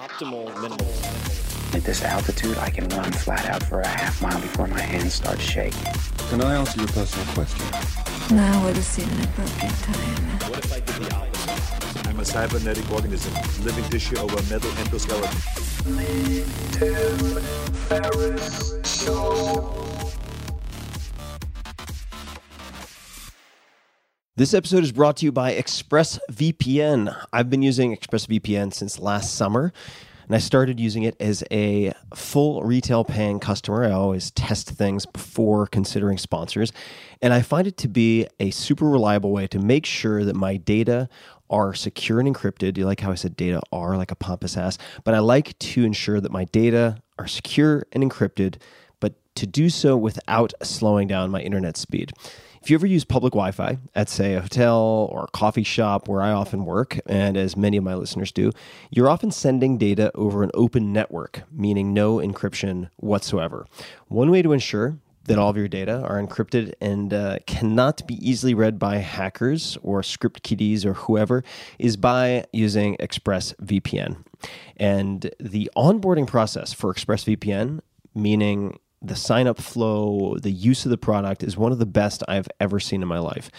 Optimal minimal. At this altitude, I can run flat out for a half mile before my hands start shaking. Can I answer your personal question? Now would have seemed an appropriate time. What if I did the opposite? I'm a cybernetic organism, living tissue over a metal endoskeleton. The Tim Ferriss Show. This episode is brought to you by ExpressVPN. I've been using ExpressVPN since last summer, and I started using it as a full retail paying customer. I always test things before considering sponsors, and I find it to be a super reliable way to make sure that my data are secure and encrypted. You like how I said data are like a pompous ass? But I like to ensure that my data are secure and encrypted, but to do so without slowing down my internet speed. If you ever use public Wi-Fi at, say, a hotel or a coffee shop where I often work, and as many of my listeners do, you're often sending data over an open network, meaning no encryption whatsoever. One way to ensure that all of your data are encrypted and cannot be easily read by hackers or script kiddies or whoever is by using ExpressVPN. And the onboarding process for ExpressVPN, meaning the sign-up flow, the use of the product, is one of the best I've ever seen in my life.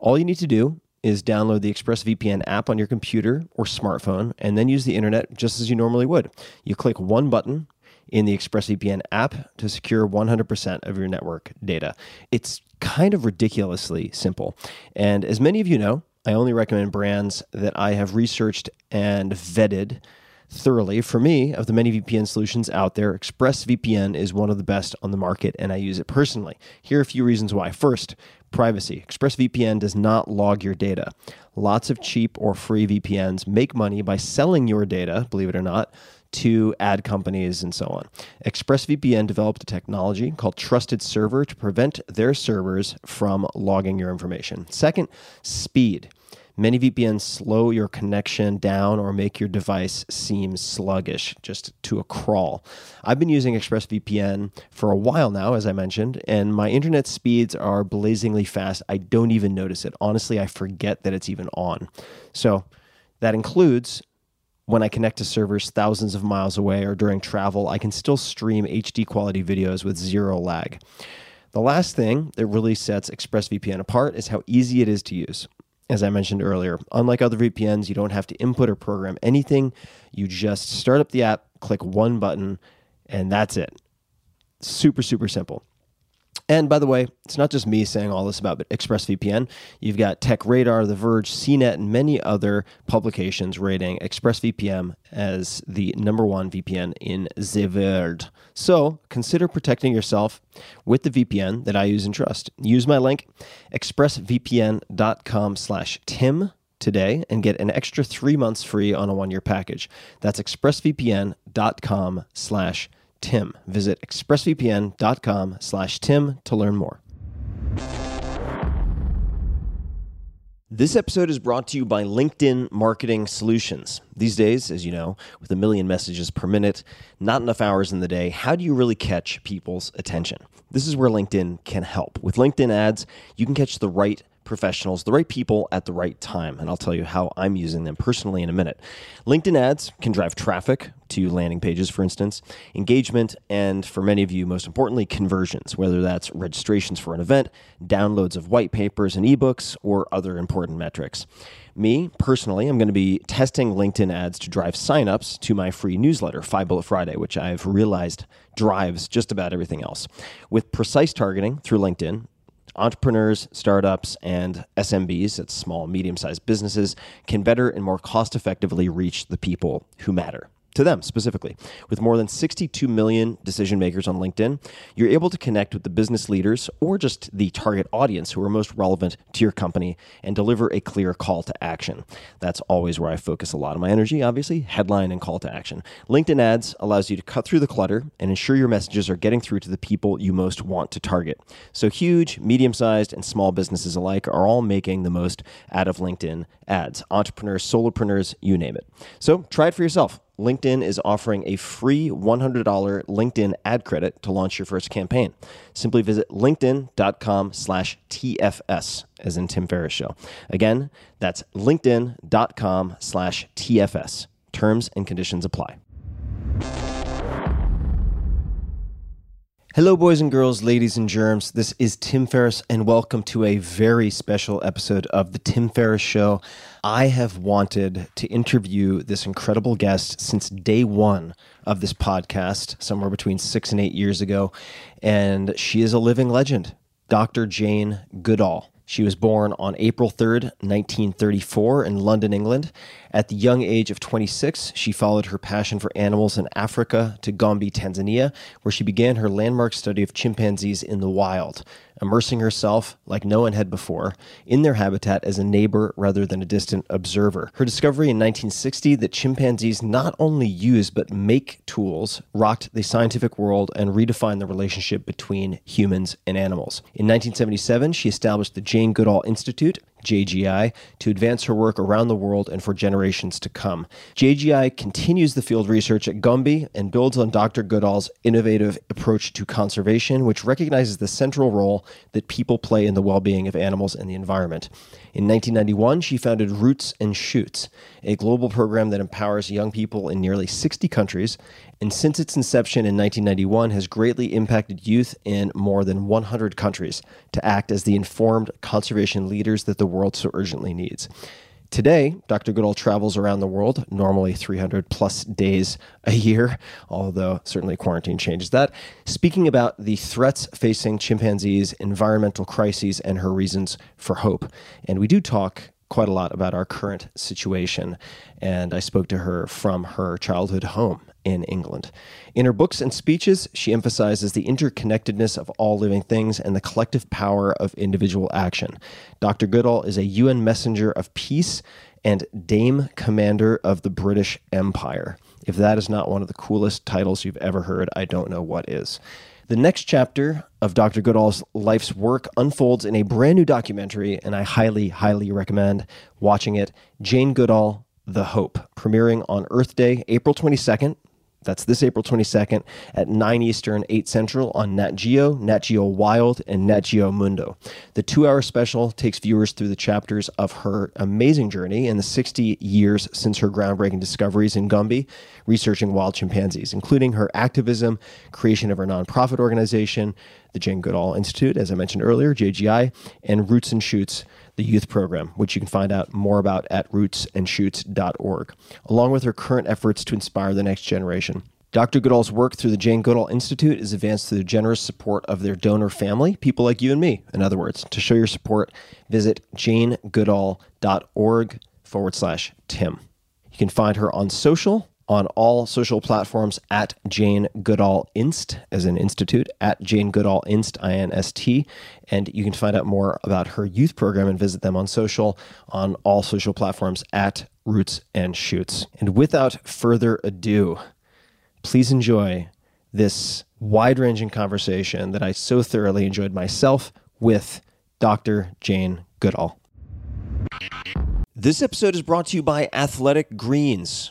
All you need to do is download the ExpressVPN app on your computer or smartphone and then use the internet just as you normally would. You click one button in the ExpressVPN app to secure 100% of your network data. It's kind of ridiculously simple. And as many of you know, I only recommend brands that I have researched and vetted thoroughly. For me, of the many VPN solutions out there, ExpressVPN is one of the best on the market, and I use it personally. Here are a few reasons why. First, privacy. ExpressVPN does not log your data. Lots of cheap or free VPNs make money by selling your data, believe it or not, to ad companies and so on. ExpressVPN developed a technology called Trusted Server to prevent their servers from logging your information. Second, speed. Many VPNs slow your connection down or make your device seem sluggish, just to a crawl. I've been using ExpressVPN for a while now, as I mentioned, and my internet speeds are blazingly fast. I don't even notice it. Honestly, I forget that it's even on. So that includes when I connect to servers thousands of miles away or during travel, I can still stream HD quality videos with zero lag. The last thing that really sets ExpressVPN apart is how easy it is to use. As I mentioned earlier, unlike other VPNs, you don't have to input or program anything. You just start up the app, click one button, and that's it. Super, super simple. And by the way, it's not just me saying all this about ExpressVPN. You've got Tech Radar, The Verge, CNET, and many other publications rating ExpressVPN as the #1 VPN in the world. So consider protecting yourself with the VPN that I use and trust. Use my link, expressvpn.com/Tim today, and get an extra 3 months free on a 1-year package. That's expressvpn.com/Tim. Visit expressvpn.com/Tim to learn more. This episode is brought to you by LinkedIn Marketing Solutions. These days, as you know, with a million messages per minute, not enough hours in the day, how do you really catch people's attention? This is where LinkedIn can help. With LinkedIn ads, you can catch the right professionals, the right people at the right time. And I'll tell you how I'm using them personally in a minute. LinkedIn ads can drive traffic to landing pages, for instance, engagement, and for many of you, most importantly, conversions, whether that's registrations for an event, downloads of white papers and ebooks, or other important metrics. Me, personally, I'm going to be testing LinkedIn ads to drive signups to my free newsletter, 5 Bullet Friday, which I've realized drives just about everything else. With precise targeting through LinkedIn, entrepreneurs, startups, and SMBs, that's small, medium-sized businesses, can better and more cost-effectively reach the people who matter to them specifically. With more than 62 million decision makers on LinkedIn, you're able to connect with the business leaders or just the target audience who are most relevant to your company and deliver a clear call to action. That's always where I focus a lot of my energy, obviously, headline and call to action. LinkedIn ads allows you to cut through the clutter and ensure your messages are getting through to the people you most want to target. So huge, medium-sized, and small businesses alike are all making the most out of LinkedIn ads. Entrepreneurs, solopreneurs, you name it. So try it for yourself. LinkedIn is offering a free $100 LinkedIn ad credit to launch your first campaign. Simply visit linkedin.com/TFS, as in Tim Ferriss Show. Again, that's linkedin.com/TFS. Terms and conditions apply. Hello, boys and girls, ladies and germs. This is Tim Ferriss, and welcome to a very special episode of The Tim Ferriss Show. I have wanted to interview this incredible guest since day one of this podcast, somewhere between 6 and 8 years ago, and she is a living legend, Dr. Jane Goodall. She was born on April 3rd, 1934 in London, England. At the young age of 26, she followed her passion for animals in Africa to Gombe, Tanzania, where she began her landmark study of chimpanzees in the wild, immersing herself, like no one had before, in their habitat as a neighbor rather than a distant observer. Her discovery in 1960 that chimpanzees not only use but make tools rocked the scientific world and redefined the relationship between humans and animals. In 1977, she established the Jane Goodall Institute, JGI, to advance her work around the world and for generations to come. JGI continues the field research at Gombe and builds on Dr. Goodall's innovative approach to conservation, which recognizes the central role that people play in the well-being of animals and the environment. In 1991, she founded Roots and Shoots, a global program that empowers young people in nearly 60 countries, and since its inception in 1991 has greatly impacted youth in more than 100 countries to act as the informed conservation leaders that the world so urgently needs. Today, Dr. Goodall travels around the world, normally 300 plus days a year, although certainly quarantine changes that, speaking about the threats facing chimpanzees, environmental crises, and her reasons for hope. And we do talk quite a lot about our current situation, and I spoke to her from her childhood home in England. In her books and speeches, she emphasizes the interconnectedness of all living things and the collective power of individual action. Dr. Goodall is a UN messenger of peace and Dame Commander of the British Empire. If that is not one of the coolest titles you've ever heard, I don't know what is. The next chapter of Dr. Goodall's life's work unfolds in a brand new documentary, and I highly, highly recommend watching it, Jane Goodall: The Hope, premiering on Earth Day, April 22nd, that's this April 22nd at 9 Eastern, 8 Central on Nat Geo, Nat Geo Wild, and Nat Geo Mundo. The 2-hour special takes viewers through the chapters of her amazing journey in the 60 years since her groundbreaking discoveries in Gombe, researching wild chimpanzees, including her activism, creation of her nonprofit organization, the Jane Goodall Institute, as I mentioned earlier, JGI, and Roots and Shoots, the youth program, which you can find out more about at rootsandshoots.org, along with her current efforts to inspire the next generation. Dr. Goodall's work through the Jane Goodall Institute is advanced through the generous support of their donor family, people like you and me, in other words. To show your support, visit janegoodall.org/Tim. You can find her on social, on all social platforms at Jane Goodall Inst, as in Institute, at Jane Goodall Inst, INST. And you can find out more about her youth program and visit them on social, on all social platforms at Roots and Shoots. And without further ado, please enjoy this wide-ranging conversation that I so thoroughly enjoyed myself with Dr. Jane Goodall. This episode is brought to you by Athletic Greens.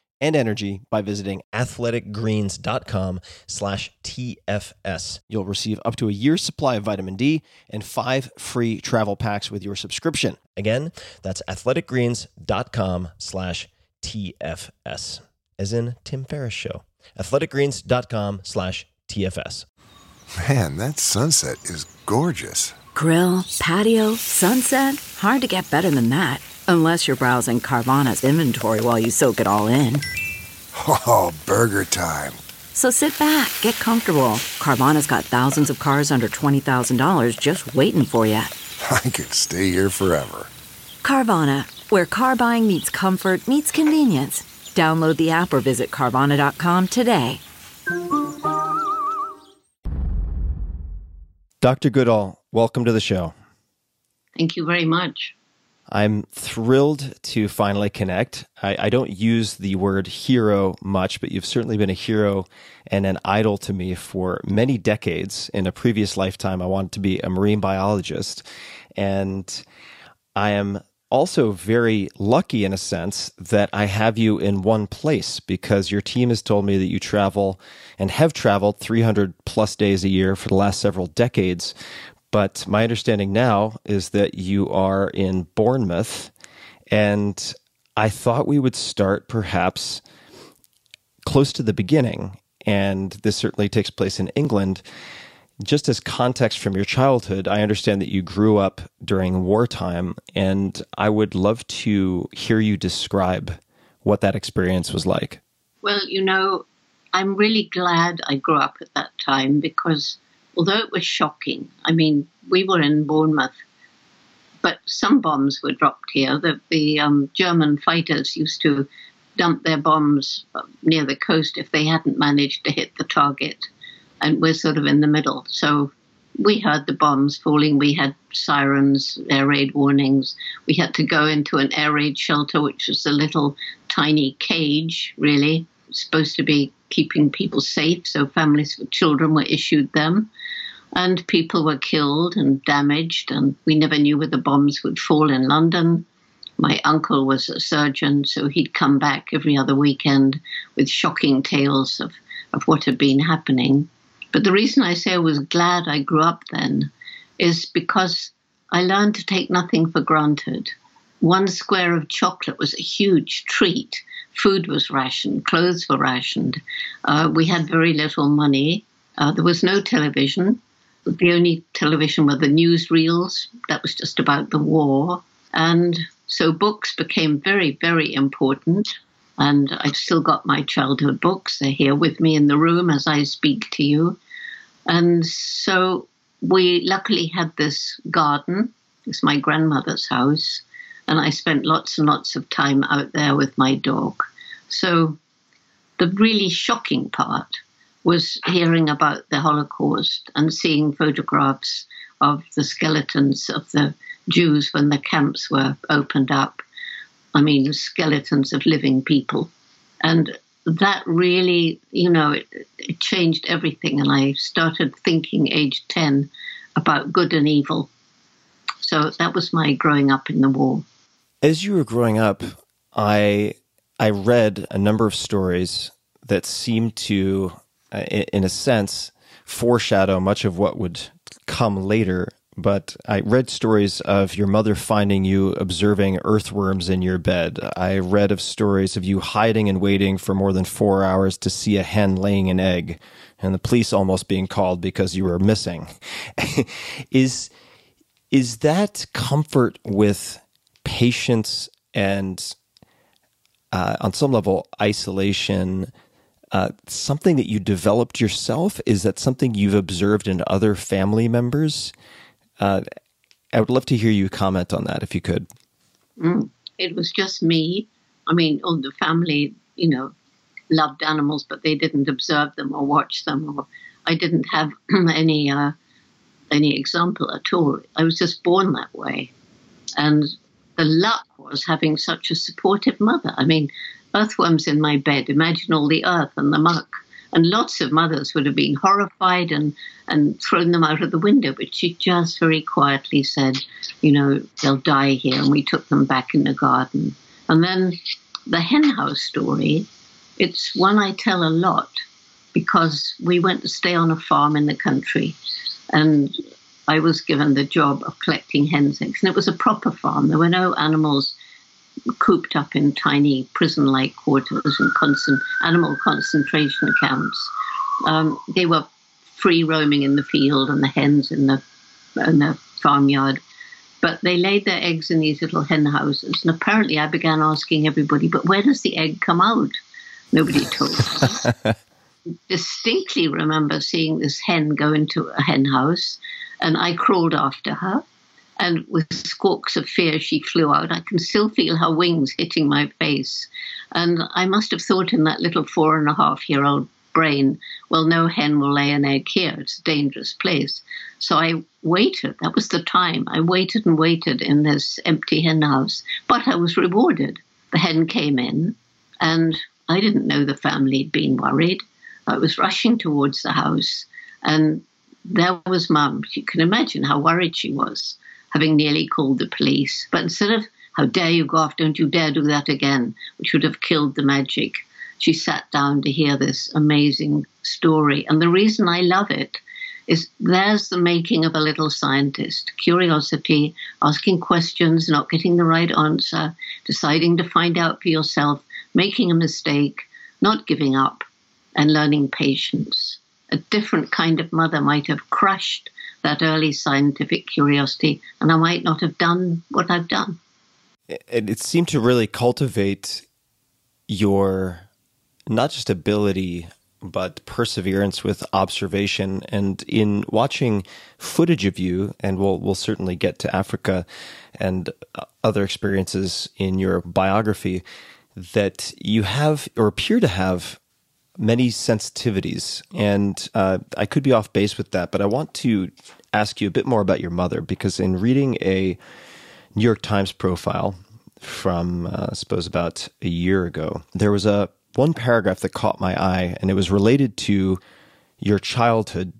and energy by visiting athleticgreens.com/TFS. You'll receive up to a year's supply of vitamin D and 5 free travel packs with your subscription. Again, that's athleticgreens.com/TFS, as in Tim Ferriss Show. athleticgreens.com/TFS. Man, that sunset is gorgeous. Grill, patio, sunset. Hard to get better than that. Unless you're browsing Carvana's inventory while you soak it all in. Oh, burger time. So sit back, get comfortable. Carvana's got thousands of cars under $20,000 just waiting for you. I could stay here forever. Carvana, where car buying meets comfort meets convenience. Download the app or visit Carvana.com today. Dr. Goodall, welcome to the show. Thank you very much. I'm thrilled to finally connect. I don't use the word hero much, but you've certainly been a hero and an idol to me for many decades. In a previous lifetime, I wanted to be a marine biologist. And I am also very lucky in a sense that I have you in one place, because your team has told me that you travel and have traveled 300 plus days a year for the last several decades. But my understanding now is that you are in Bournemouth. And I thought we would start perhaps close to the beginning. And this certainly takes place in England. Just as context from your childhood, I understand that you grew up during wartime, and I would love to hear you describe what that experience was like. Well, you know, I'm really glad I grew up at that time, because although it was shocking, I mean, we were in Bournemouth, but some bombs were dropped here. The German fighters used to dump their bombs near the coast if they hadn't managed to hit the target. And we're sort of in the middle. So we heard the bombs falling. We had sirens, air raid warnings. We had to go into an air raid shelter, which was a little tiny cage, really, supposed to be keeping people safe. So families with children were issued them. And people were killed and damaged. And we never knew where the bombs would fall in London. My uncle was a surgeon, so he'd come back every other weekend with shocking tales of what had been happening. But the reason I say I was glad I grew up then is because I learned to take nothing for granted. One square of chocolate was a huge treat. Food was rationed. Clothes were rationed. We had very little money. There was no television. The only television were the newsreels. That was just about the war. And so books became very, very important. And I've still got my childhood books. They're here with me in the room as I speak to you. And so we luckily had this garden. It's my grandmother's house. And I spent lots and lots of time out there with my dog. So the really shocking part was hearing about the Holocaust and seeing photographs of the skeletons of the Jews when the camps were opened up. I mean, skeletons of living people. And that really, you know, it changed everything. And I started thinking age 10 about good and evil. So that was my growing up in the war. As you were growing up, I read a number of stories that seemed to, in a sense, foreshadow much of what would come later. But I read stories of your mother finding you observing earthworms in your bed. I read of stories of you hiding and waiting for more than 4 hours to see a hen laying an egg, and the police almost being called because you were missing. Is that comfort with patience and, on some level, isolation, something that you developed yourself? Is that something you've observed in other family members? I would love to hear you comment on that, if you could. It was just me. I mean, all the family, you know, loved animals, but they didn't observe them or watch them. Or I didn't have any example at all. I was just born that way. And the luck was having such a supportive mother. I mean, earthworms in my bed, imagine all the earth and the muck. And lots of mothers would have been horrified and thrown them out of the window. But she just very quietly said, you know, they'll die here. And we took them back in the garden. And then the hen house story It's one I tell a lot because we went to stay on a farm in the country and I was given the job of collecting hen's eggs. And it was a proper farm. There were no animals cooped up in tiny prison-like quarters and animal concentration camps. They were free roaming in the field and the hens in the farmyard. But they laid their eggs in these little hen houses. And apparently I began asking everybody, but where does the egg come out? Nobody told me. Distinctly remember seeing this hen go into a hen house, and I crawled after her. And with squawks of fear, she flew out. I can still feel her wings hitting my face. And I must have thought in that little 4.5-year-old brain, well, no hen will lay an egg here. It's a dangerous place. So I waited. That was the time. I waited and waited in this empty hen house. But I was rewarded. The hen came in, and I didn't know the family had been worried. I was rushing towards the house, and there was Mum. You can imagine how worried she was, having nearly called the police. But instead of, how dare you go off, don't you dare do that again, which would have killed the magic, she sat down to hear this amazing story. And the reason I love it is there's the making of a little scientist. Curiosity, asking questions, not getting the right answer, deciding to find out for yourself, making a mistake, not giving up, and learning patience. A different kind of mother might have crushed that early scientific curiosity, and I might not have done what I've done. And it seemed to really cultivate your, not just ability, but perseverance with observation. And in watching footage of you, and we'll certainly get to Africa and other experiences in your biography, that you have, or appear to have, many sensitivities. And I could be off base with that, but I want to ask you a bit more about your mother, because in reading a New York Times profile from, I suppose, about a year ago, there was one paragraph that caught my eye, and it was related to your childhood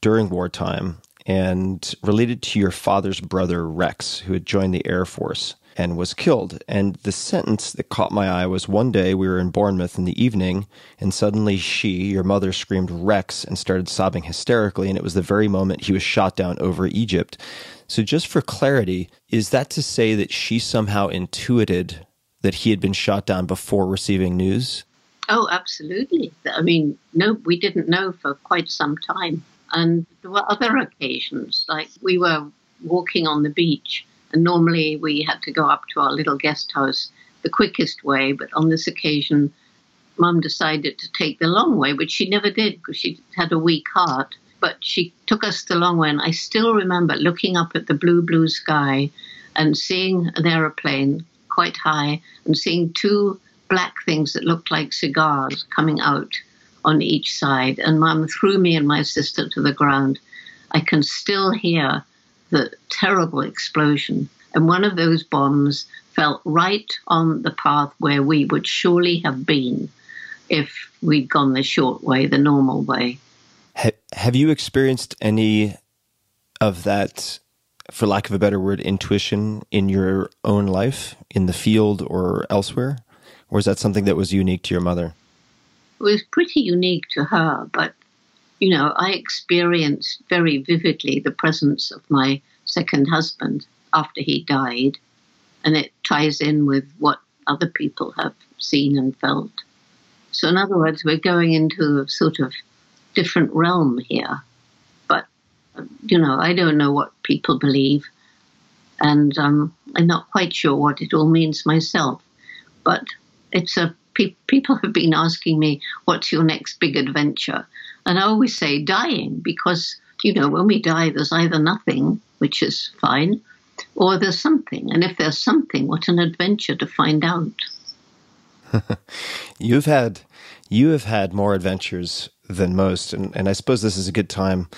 during wartime and related to your father's brother, Rex, who had joined the Air Force and was killed. And the sentence that caught my eye was, one day we were in Bournemouth in the evening, and suddenly she, your mother, screamed Rex and started sobbing hysterically, and it was the very moment he was shot down over Egypt. So just for clarity, is that to say that she somehow intuited that he had been shot down before receiving news? Oh, absolutely. I mean, no, we didn't know for quite some time. And there were other occasions, like we were walking on the beach, and normally we had to go up to our little guest house the quickest way. But on this occasion, Mum decided to take the long way, which she never did because she had a weak heart. But she took us the long way. And I still remember looking up at the blue, blue sky and seeing an aeroplane quite high and seeing two black things that looked like cigars coming out on each side. And Mum threw me and my sister to the ground. I can still hear the terrible explosion. And one of those bombs fell right on the path where we would surely have been if we'd gone the short way, the normal way. Have you experienced any of that, for lack of a better word, intuition in your own life, in the field or elsewhere? Or is that something that was unique to your mother? It was pretty unique to her, but you know, I experienced very vividly the presence of my second husband after he died, and it ties in with what other people have seen and felt. So in other words, we're going into a sort of different realm here. But, you know, I don't know what people believe, and I'm not quite sure what it all means myself. But it's people have been asking me, what's your next big adventure? And I always say dying, because, you know, when we die, there's either nothing, which is fine, or there's something. And if there's something, what an adventure to find out. You have had more adventures than most. And I suppose this is a good time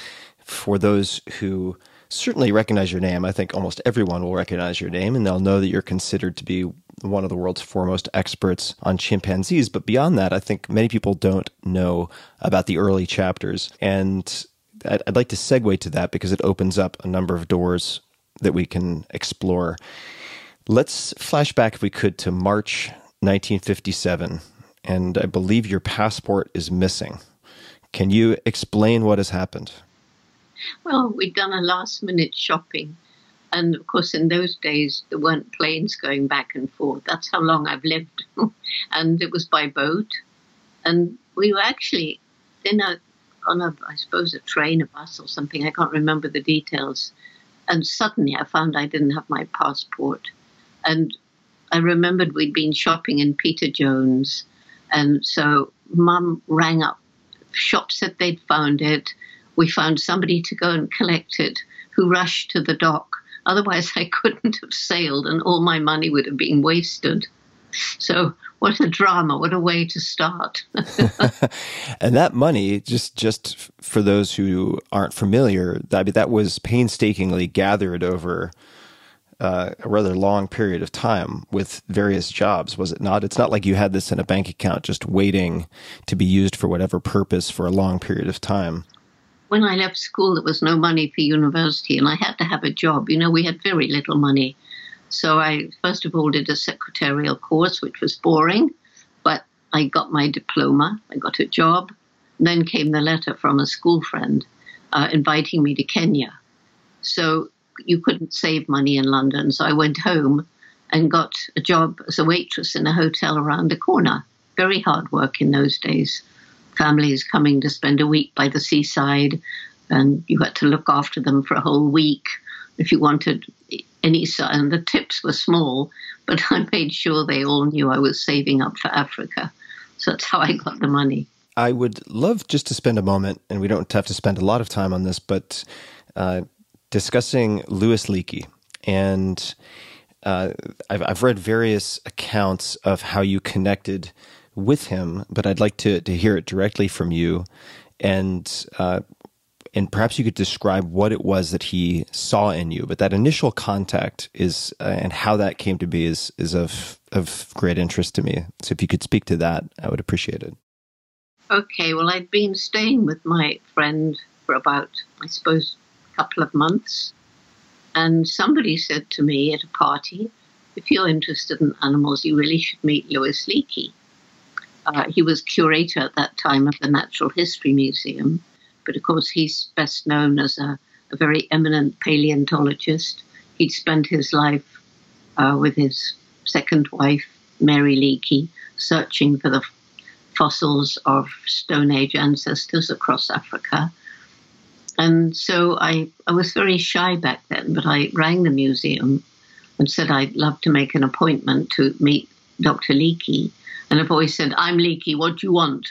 for those who certainly recognize your name. I think almost everyone will recognize your name, and they'll know that you're considered to be one of the world's foremost experts on chimpanzees. But beyond that, I think many people don't know about the early chapters. And I'd like to segue to that because it opens up a number of doors that we can explore. Let's flash back, if we could, to March 1957. and I believe your passport is missing. Can you explain what has happened? Well, we'd done a last-minute shopping. And, of course, in those days, there weren't planes going back and forth. That's how long I've lived. And it was by boat. And we were actually in on a train, a bus or something. I can't remember the details. And suddenly I found I didn't have my passport. And I remembered we'd been shopping in Peter Jones. And so Mum rang up. Shop said they'd found it. We found somebody to go and collect it who rushed to the dock. Otherwise, I couldn't have sailed and all my money would have been wasted. So what a drama, what a way to start. And that money, just for those who aren't familiar, that was painstakingly gathered over a rather long period of time with various jobs, was it not? It's not like you had this in a bank account just waiting to be used for whatever purpose for a long period of time. When I left school, there was no money for university, and I had to have a job. You know, we had very little money. So I, first of all, did a secretarial course, which was boring, but I got my diploma. I got a job. Then came the letter from a school friend inviting me to Kenya. So you couldn't save money in London. So I went home and got a job as a waitress in a hotel around the corner. Very hard work in those days. Families coming to spend a week by the seaside, and you had to look after them for a whole week if you wanted any. And the tips were small, but I made sure they all knew I was saving up for Africa. So that's how I got the money. I would love just to spend a moment, and we don't have to spend a lot of time on this, but discussing Lewis Leakey. And I've read various accounts of how you connected with him, but I'd like to hear it directly from you, and perhaps you could describe what it was that he saw in you. But that initial contact is and how that came to be is of great interest to me. So if you could speak to that, I would appreciate it. Okay. Well, I'd been staying with my friend for about, I suppose, a couple of months, and somebody said to me at a party, "If you're interested in animals, you really should meet Lewis Leakey." He was curator at that time of the Natural History Museum, but of course he's best known as a very eminent paleontologist. He'd spent his life with his second wife, Mary Leakey, searching for the fossils of Stone Age ancestors across Africa. And so I was very shy back then, but I rang the museum and said I'd love to make an appointment to meet Dr. Leakey. And I've always said, "I'm Leakey, what do you want?"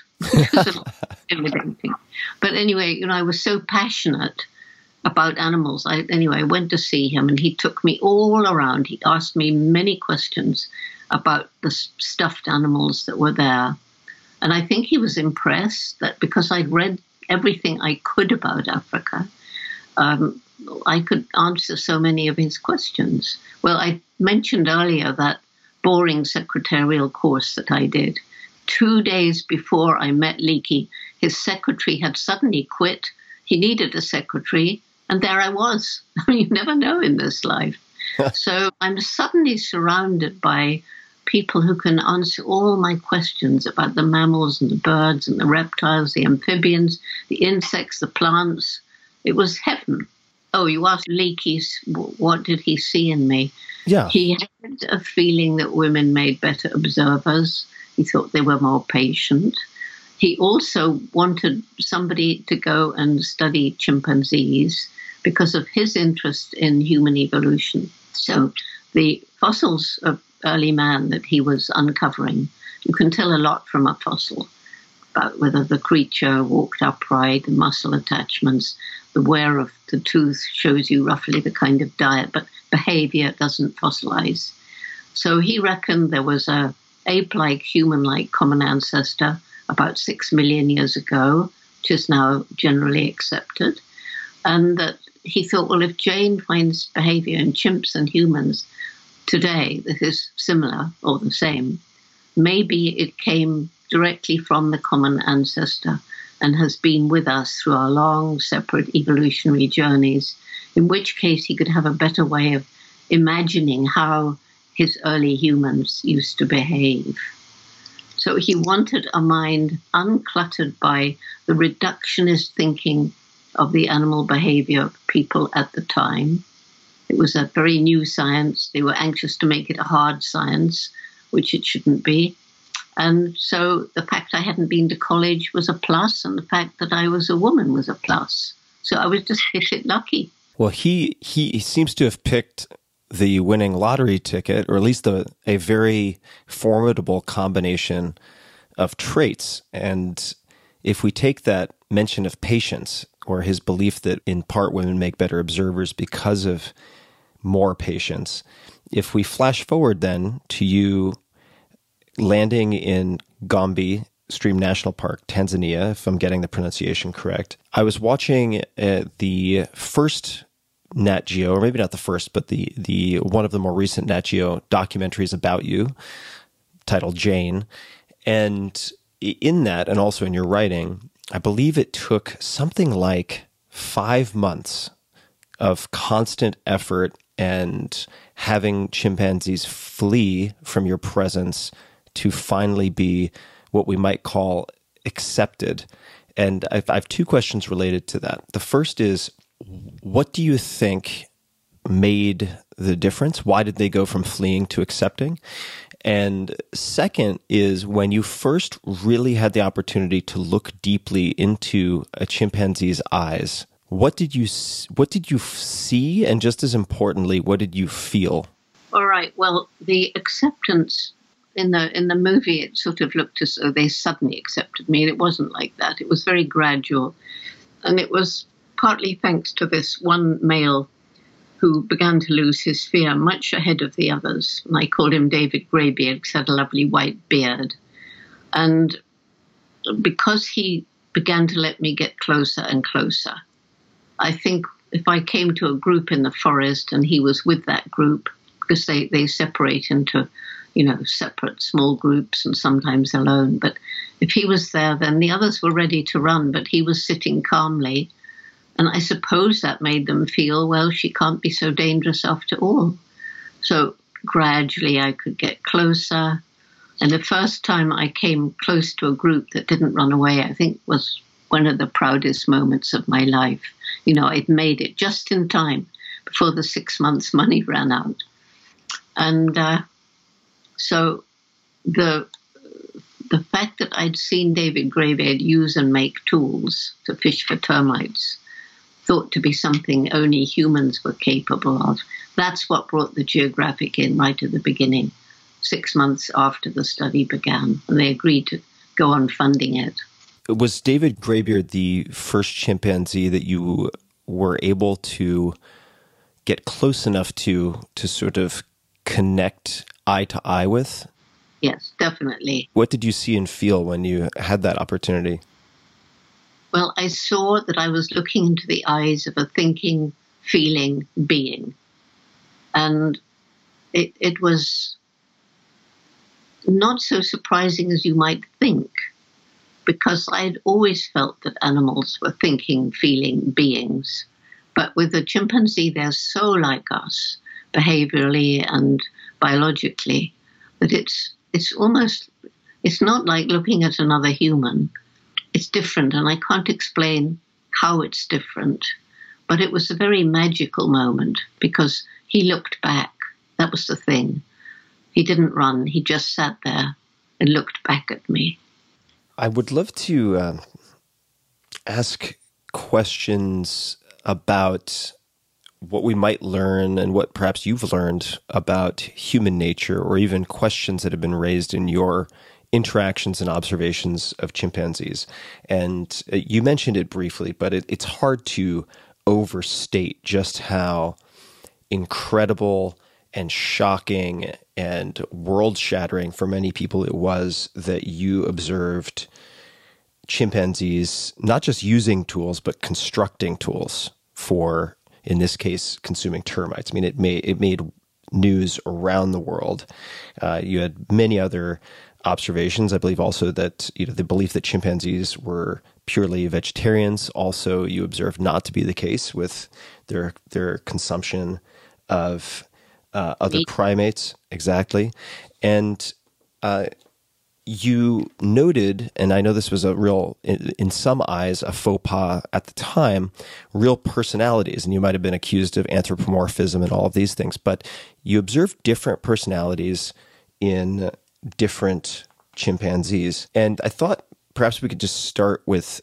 But anyway, you know, I was so passionate about animals. I went to see him and he took me all around. He asked me many questions about the stuffed animals that were there. And I think he was impressed that because I'd read everything I could about Africa, I could answer so many of his questions. Well, I mentioned earlier that boring secretarial course that I did. 2 days before I met Leakey, his secretary had suddenly quit. He needed a secretary, and there I was. I mean, you never know in this life. So I'm suddenly surrounded by people who can answer all my questions about the mammals and the birds and the reptiles, the amphibians, the insects, the plants. It was heaven. Oh, you asked Leakey, what did he see in me? Yeah. He had a feeling that women made better observers. He thought they were more patient. He also wanted somebody to go and study chimpanzees because of his interest in human evolution. So the fossils of early man that he was uncovering, you can tell a lot from a fossil about whether the creature walked upright, the muscle attachments, the wear of the tooth shows you roughly the kind of diet, but behavior doesn't fossilize. So he reckoned there was a ape-like, human-like common ancestor about 6 million years ago, which is now generally accepted. And that he thought, well, if Jane finds behavior in chimps and humans today that is similar or the same, maybe it came directly from the common ancestor and has been with us through our long, separate evolutionary journeys, in which case he could have a better way of imagining how his early humans used to behave. So he wanted a mind uncluttered by the reductionist thinking of the animal behavior of people at the time. It was a very new science. They were anxious to make it a hard science, which it shouldn't be. And so the fact I hadn't been to college was a plus, and the fact that I was a woman was a plus. So I was just hit lucky. Well, he seems to have picked the winning lottery ticket, or at least a very formidable combination of traits. And if we take that mention of patience, or his belief that in part women make better observers because of more patience, if we flash forward then to you landing in Gombe Stream National Park, Tanzania, if I'm getting the pronunciation correct. I was watching the first Nat Geo, or maybe not the first, but the one of the more recent Nat Geo documentaries about you, titled Jane. And in that, and also in your writing, I believe it took something like 5 months of constant effort and having chimpanzees flee from your presence to finally be what we might call accepted. And I have two questions related to that. The first is, what do you think made the difference? Why did they go from fleeing to accepting? And second is, when you first really had the opportunity to look deeply into a chimpanzee's eyes, what did you see? And just as importantly, what did you feel? All right. Well, the acceptance in the movie, it sort of looked as though they suddenly accepted me, and it wasn't like that. It was very gradual, and it was partly thanks to this one male who began to lose his fear much ahead of the others. And I called him David Greybeard because he had a lovely white beard. And because he began to let me get closer and closer, I think if I came to a group in the forest and he was with that group, because they separate into, you know, separate small groups and sometimes alone. But if he was there, then the others were ready to run, but he was sitting calmly. And I suppose that made them feel, well, she can't be so dangerous after all. So gradually I could get closer. And the first time I came close to a group that didn't run away, I think was one of the proudest moments of my life. You know, I'd made it just in time before the 6 months' money ran out. And so the fact that I'd seen David Greybeard use and make tools to fish for termites, thought to be something only humans were capable of, that's what brought the Geographic in right at the beginning, 6 months after the study began. And they agreed to go on funding it. Was David Greybeard the first chimpanzee that you were able to get close enough to sort of connect eye to eye with? Yes, definitely. What did you see and feel when you had that opportunity? Well, I saw that I was looking into the eyes of a thinking, feeling being. And it was not so surprising as you might think, because I'd always felt that animals were thinking, feeling beings. But with the chimpanzee, they're so like us, behaviorally and biologically, that it's almost, it's not like looking at another human. It's different, and I can't explain how it's different. But it was a very magical moment, because he looked back. That was the thing. He didn't run. He just sat there and looked back at me. I would love to ask questions about what we might learn and what perhaps you've learned about human nature, or even questions that have been raised in your interactions and observations of chimpanzees. And you mentioned it briefly, but it's hard to overstate just how incredible and shocking and world-shattering for many people it was that you observed chimpanzees not just using tools, but constructing tools for, in this case, consuming termites. I mean, it made news around the world. You had many other observations. I believe also that, you know, the belief that chimpanzees were purely vegetarians, also you observed not to be the case with their consumption of other primates. Exactly. And you noted, and I know this was a real, in some eyes, a faux pas at the time, real personalities, and you might have been accused of anthropomorphism and all of these things, but you observed different personalities in different chimpanzees. And I thought perhaps we could just start with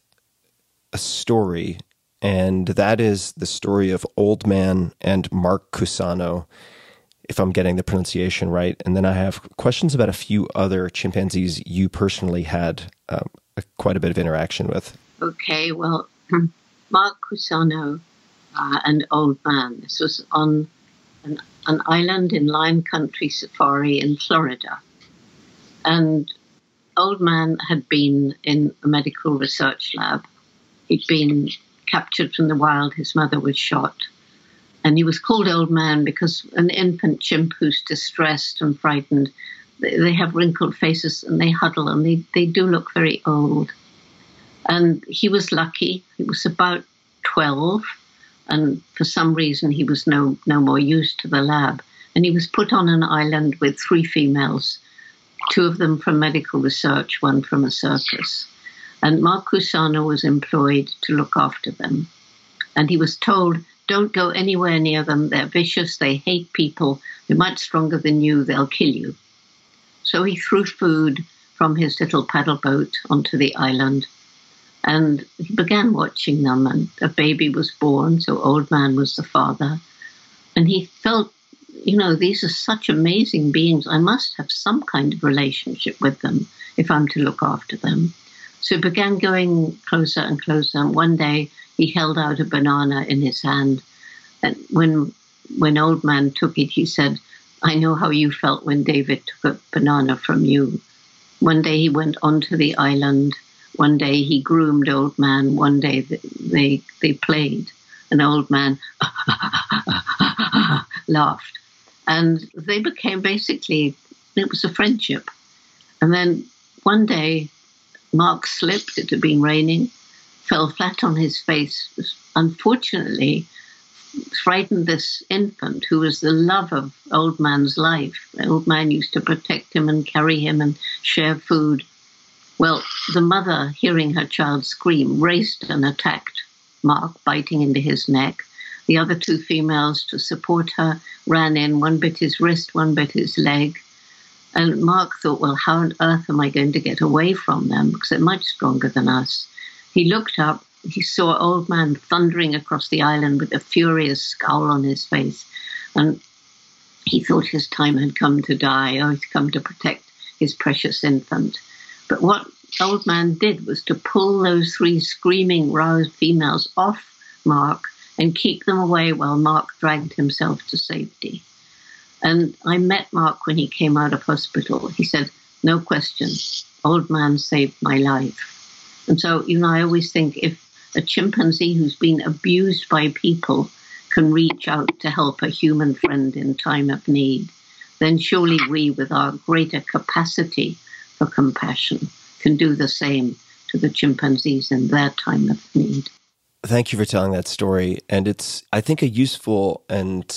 a story, and that is the story of Old Man and Mark Cusano, if I'm getting the pronunciation right. And then I have questions about a few other chimpanzees you personally had quite a bit of interaction with. Okay, well, Mark Cusano and Old Man. This was on an island in Lime Country Safari in Florida. And Old Man had been in a medical research lab. He'd been captured from the wild. His mother was shot. And he was called Old Man because an infant chimp who's distressed and frightened, they have wrinkled faces and they huddle and they do look very old. And he was lucky. He was about 12, and for some reason he was no more used to the lab. And he was put on an island with three females, two of them from medical research, one from a circus. And Mark Cusano was employed to look after them. And he was told, don't go anywhere near them. They're vicious. They hate people. They're much stronger than you. They'll kill you. So he threw food from his little paddle boat onto the island, and he began watching them. And a baby was born, so Old Man was the father. And he felt, you know, these are such amazing beings. I must have some kind of relationship with them if I'm to look after them. So he began going closer and closer. And one day, he held out a banana in his hand, and when Old Man took it, he said, I know how you felt when David took a banana from you. One day he went onto the island, one day he groomed Old Man, one day they played, and Old Man laughed. And they became basically, it was a friendship. And then one day, Mark slipped, it had been raining, fell flat on his face, unfortunately frightened this infant who was the love of Old Man's life. Old Man used to protect him and carry him and share food. Well, the mother, hearing her child scream, raced and attacked Mark, biting into his neck. The other two females, to support her, ran in. One bit his wrist, one bit his leg. And Mark thought, well, how on earth am I going to get away from them? Because they're much stronger than us. He looked up, he saw Old Man thundering across the island with a furious scowl on his face, and he thought his time had come to die, or he'd come to protect his precious infant. But what Old Man did was to pull those three screaming, roused females off Mark and keep them away while Mark dragged himself to safety. And I met Mark when he came out of hospital. He said, no question, Old Man saved my life. And so, you know, I always think if a chimpanzee who's been abused by people can reach out to help a human friend in time of need, then surely we, with our greater capacity for compassion, can do the same to the chimpanzees in their time of need. Thank you for telling that story. And it's, I think, a useful and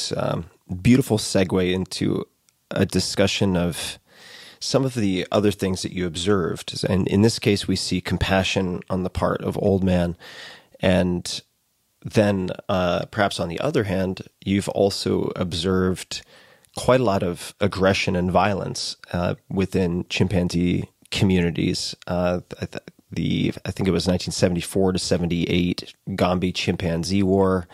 beautiful segue into a discussion of some of the other things that you observed. And in this case, we see compassion on the part of Old Man. And then perhaps on the other hand, you've also observed quite a lot of aggression and violence within chimpanzee communities. I think it was 1974 to 78 Gombe Chimpanzee War.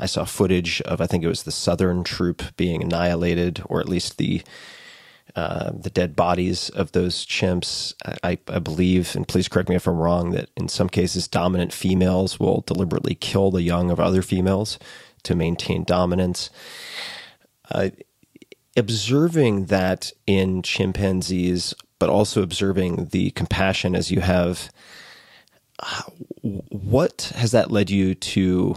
I saw footage of, I think it was the southern troop being annihilated, or at least the dead bodies of those chimps. I believe, and please correct me if I'm wrong, that in some cases dominant females will deliberately kill the young of other females to maintain dominance. Observing that in chimpanzees, but also observing the compassion as you have, what has that led you to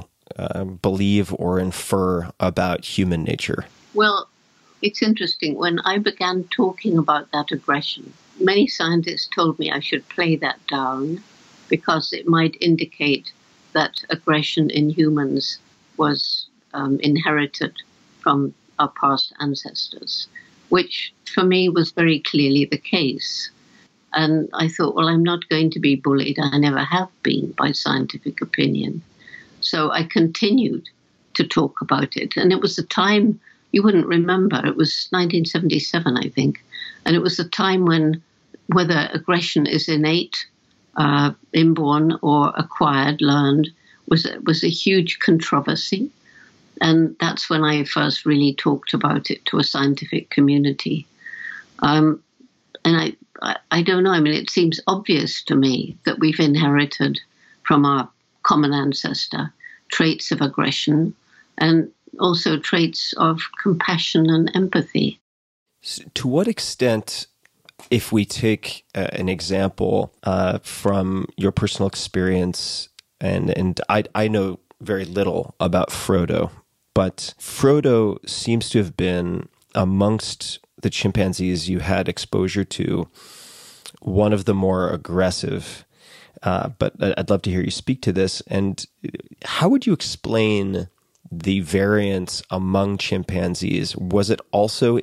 believe or infer about human nature? Well, it's interesting. When I began talking about that aggression, many scientists told me I should play that down because it might indicate that aggression in humans was inherited from our past ancestors, which for me was very clearly the case. And I thought, well, I'm not going to be bullied. I never have been by scientific opinion. So I continued to talk about it. And it was a time you wouldn't remember. It was 1977, I think. And it was a time when whether aggression is innate, inborn or acquired, learned, was a huge controversy. And that's when I first really talked about it to a scientific community. And I don't know. I mean, it seems obvious to me that we've inherited from our common ancestor traits of aggression and also traits of compassion and empathy. So to what extent, if we take an example from your personal experience, and I know very little about Frodo, but Frodo seems to have been amongst the chimpanzees you had exposure to, one of the more aggressive. But I'd love to hear you speak to this. And how would you explain the variance among chimpanzees? Was it also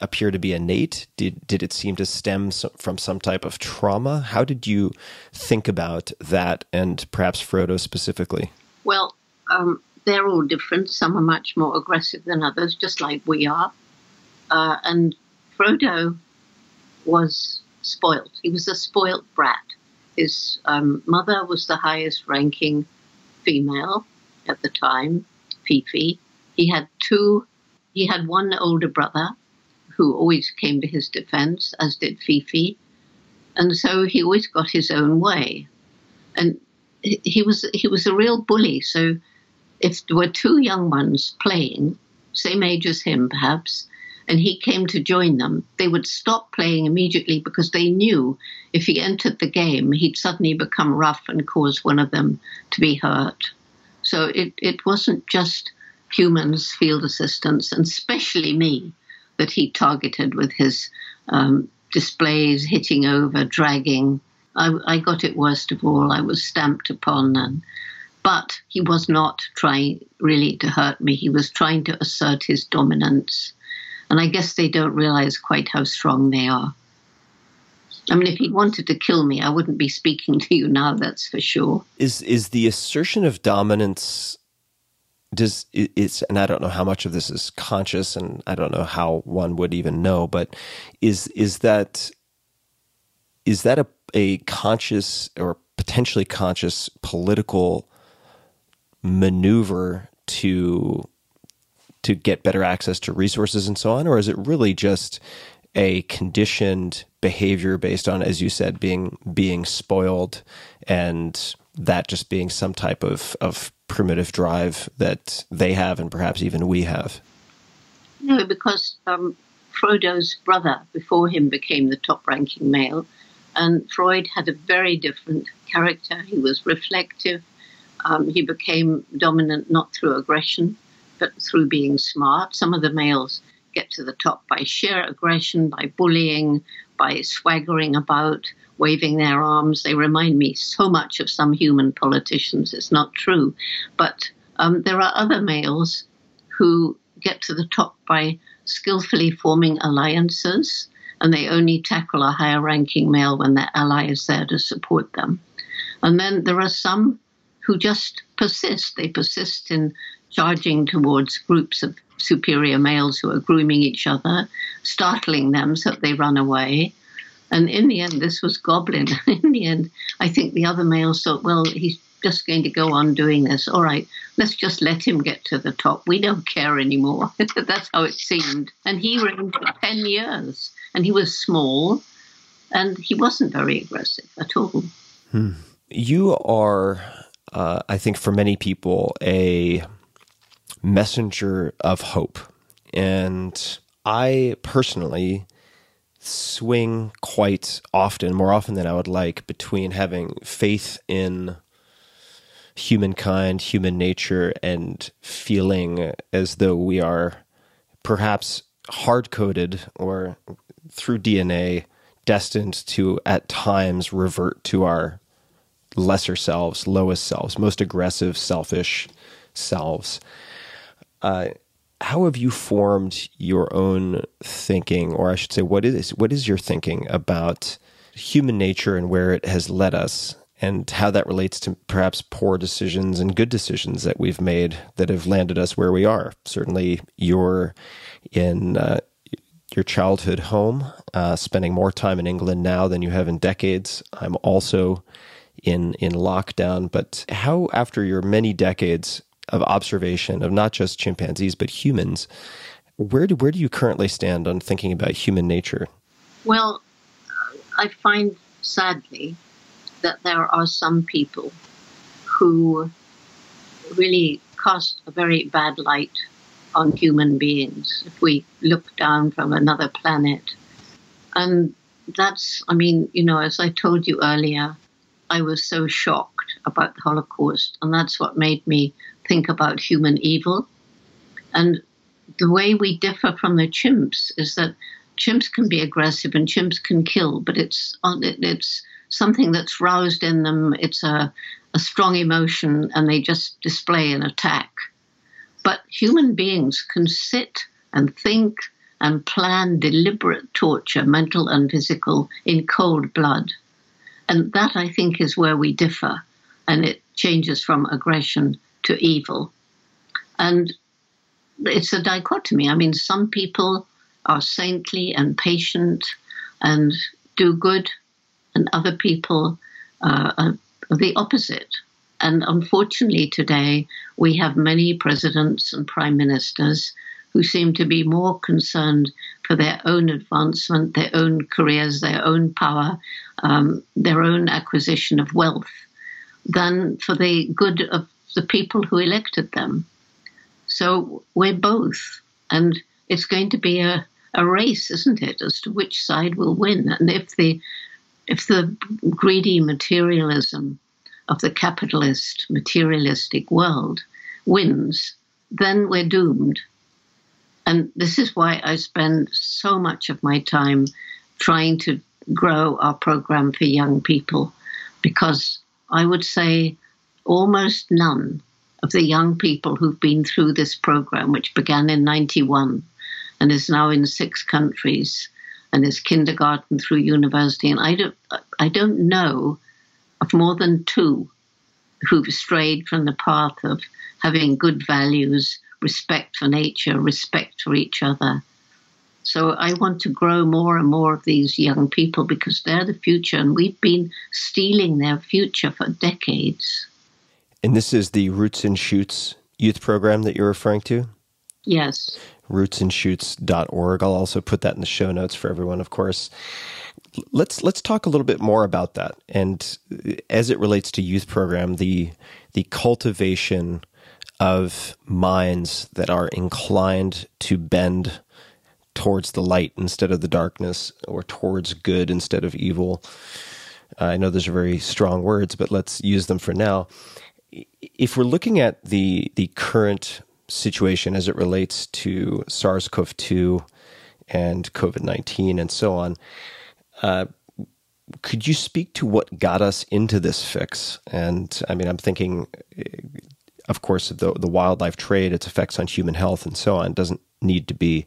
appear to be innate? Did it seem to stem from some type of trauma? How did you think about that, and perhaps Frodo specifically? Well, they're all different. Some are much more aggressive than others, just like we are. And Frodo was spoiled. He was a spoiled brat. His mother was the highest ranking female at the time, Fifi. He had one older brother who always came to his defense, as did Fifi. And so he always got his own way. And he was a real bully. So if there were two young ones playing, same age as him perhaps, and he came to join them, they would stop playing immediately because they knew if he entered the game, he'd suddenly become rough and cause one of them to be hurt. So it wasn't just humans, field assistants, and especially me, that he targeted with his displays, hitting over, dragging. I got it worst of all. I was stamped upon. But he was not trying really to hurt me. He was trying to assert his dominance. And I guess they don't realize quite how strong they are. I mean, if he wanted to kill me, I wouldn't be speaking to you now, that's for sure. Is the assertion of dominance, and I don't know how much of this is conscious, and I don't know how one would even know, but is that a conscious or potentially conscious political maneuver to get better access to resources and so on? Or is it really just a conditioned behavior based on, as you said, being spoiled, and that just being some type of primitive drive that they have and perhaps even we have? No, because Frodo's brother before him became the top-ranking male, and Freud had a very different character. He was reflective. He became dominant not through aggression, but through being smart. Some of the males get to the top by sheer aggression, by bullying, by swaggering about, waving their arms. They remind me so much of some human politicians. It's not true. But there are other males who get to the top by skillfully forming alliances, and they only tackle a higher-ranking male when their ally is there to support them. And then there are some who just persist. They persist in charging towards groups of superior males who are grooming each other, startling them so that they run away. And in the end, this was Goblin. In the end, I think the other males thought, well, he's just going to go on doing this. All right, let's just let him get to the top. We don't care anymore. That's how it seemed. And he reigned for 10 years, and he was small, and he wasn't very aggressive at all. Hmm. You are, I think for many people, a messenger of hope. And I personally swing quite often, more often than I would like, between having faith in humankind, human nature, and feeling as though we are perhaps hard-coded or through DNA destined to at times revert to our lesser selves, lowest selves, most aggressive, selfish selves. How have you formed your own thinking, or I should say, what is your thinking about human nature and where it has led us and how that relates to perhaps poor decisions and good decisions that we've made that have landed us where we are. Certainly you're in your childhood home, spending more time in England now than you have in decades. I'm also in lockdown. But how, after your many decades of observation of not just chimpanzees, but humans, where do you currently stand on thinking about human nature? Well, I find, sadly, that there are some people who really cast a very bad light on human beings if we look down from another planet. And that's, I mean, you know, as I told you earlier, I was so shocked about the Holocaust, and that's what made me think about human evil. And the way we differ from the chimps is that chimps can be aggressive and chimps can kill, but it's something that's roused in them. It's a strong emotion, and they just display an attack. But human beings can sit and think and plan deliberate torture, mental and physical, in cold blood. And that, I think, is where we differ, and it changes from aggression to evil. And it's a dichotomy. I mean, some people are saintly and patient and do good, and other people are the opposite. And unfortunately today, we have many presidents and prime ministers who seem to be more concerned for their own advancement, their own careers, their own power, their own acquisition of wealth, than for the good of the people who elected them. So we're both. And it's going to be a race, isn't it, as to which side will win. And if the greedy materialism of the capitalist, materialistic world wins, then we're doomed. And this is why I spend so much of my time trying to grow our program for young people, because I would say almost none of the young people who've been through this program, which began in 91 and is now in 6 countries and is kindergarten through university, and I don't know of more than 2 who've strayed from the path of having good values, respect for nature, respect for each other. So I want to grow more and more of these young people, because they're the future, and we've been stealing their future for decades. And this is the Roots and Shoots youth program that you're referring to? Yes. Rootsanshoots.org. I'll also put that in the show notes for everyone, of course. Let's talk a little bit more about that. And as it relates to youth program, the cultivation of minds that are inclined to bend towards the light instead of the darkness, or towards good instead of evil. I know those are very strong words, but let's use them for now. If we're looking at the current situation as it relates to SARS-CoV-2 and COVID-19 and so on, could you speak to what got us into this fix? And I mean, I'm thinking, of course, the wildlife trade, its effects on human health and so on. Doesn't need to be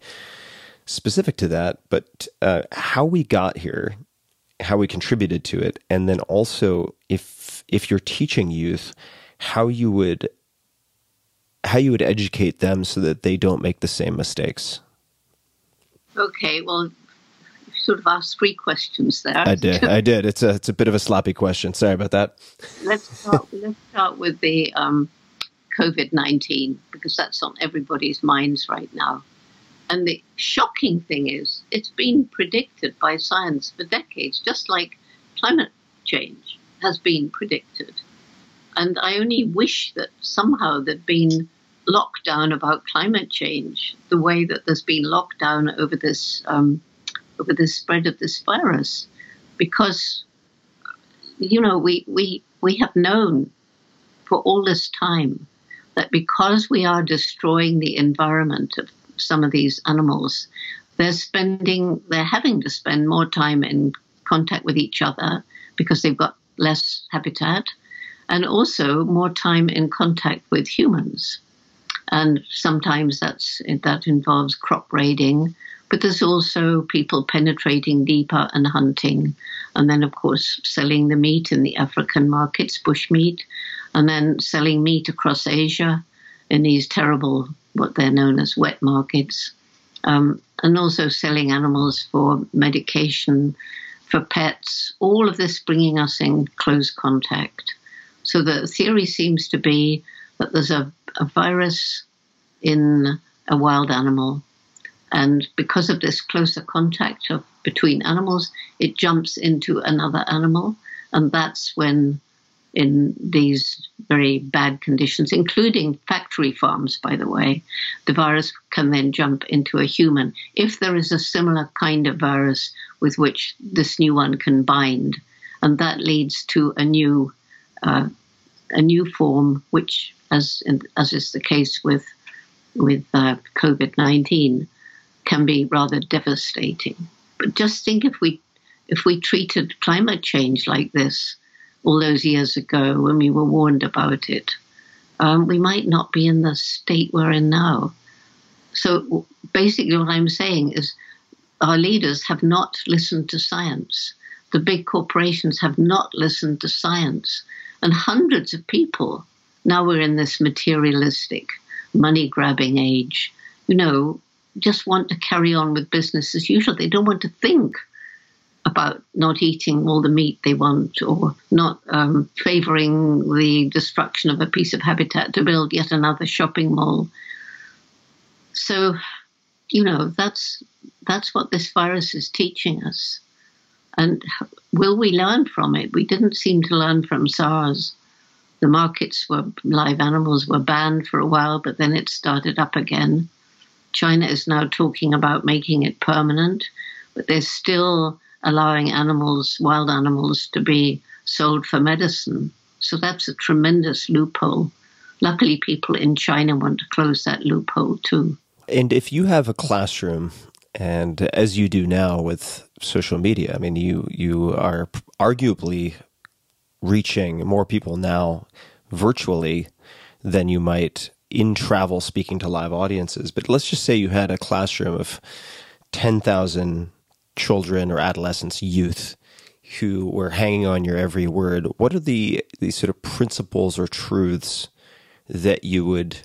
specific to that, but how we got here, how we contributed to it, and then also if you're teaching youth, how you would educate them so that they don't make the same mistakes. Okay, well, you sort of asked 3 questions there. I did. It's a bit of a sloppy question. Sorry about that. Let's start with the COVID-19, because that's on everybody's minds right now. And the shocking thing is, it's been predicted by science for decades, just like climate change has been predicted. And I only wish that somehow there'd been lockdown about climate change, the way that there's been lockdown over this spread of this virus, because you know we have known for all this time that because we are destroying the environment of some of these animals, they're having to spend more time in contact with each other because they've got less habitat, and also more time in contact with humans. And sometimes that involves crop raiding, but there's also people penetrating deeper and hunting and then, of course, selling the meat in the African markets, bush meat, and then selling meat across Asia in these terrible, what they're known as wet markets, and also selling animals for medication, for pets, all of this bringing us in close contact. So the theory seems to be that there's a virus in a wild animal, and because of this closer contact between animals, it jumps into another animal, and that's when, in these very bad conditions, including factory farms, by the way, the virus can then jump into a human, if there is a similar kind of virus with which this new one can bind. And that leads to a new form, which, as is the case with COVID-19, can be rather devastating. But just think, if we treated climate change like this all those years ago when we were warned about it, we might not be in the state we're in now. So basically what I'm saying is our leaders have not listened to science. The big corporations have not listened to science. And hundreds of people, now we're in this materialistic, money-grabbing age, just want to carry on with business as usual. They don't want to think about not eating all the meat they want, or not favoring the destruction of a piece of habitat to build yet another shopping mall. So, that's what this virus is teaching us. And will we learn from it? We didn't seem to learn from SARS. The markets were, live animals were banned for a while, but then it started up again. China is now talking about making it permanent, but they're still allowing animals, wild animals, to be sold for medicine. So that's a tremendous loophole. Luckily, people in China want to close that loophole too. And if you have a classroom, and as you do now with social media, I mean, you are arguably reaching more people now virtually than you might in travel speaking to live audiences. But let's just say you had a classroom of 10,000 children or adolescents, youth, who were hanging on your every word. What are the sort of principles or truths that you would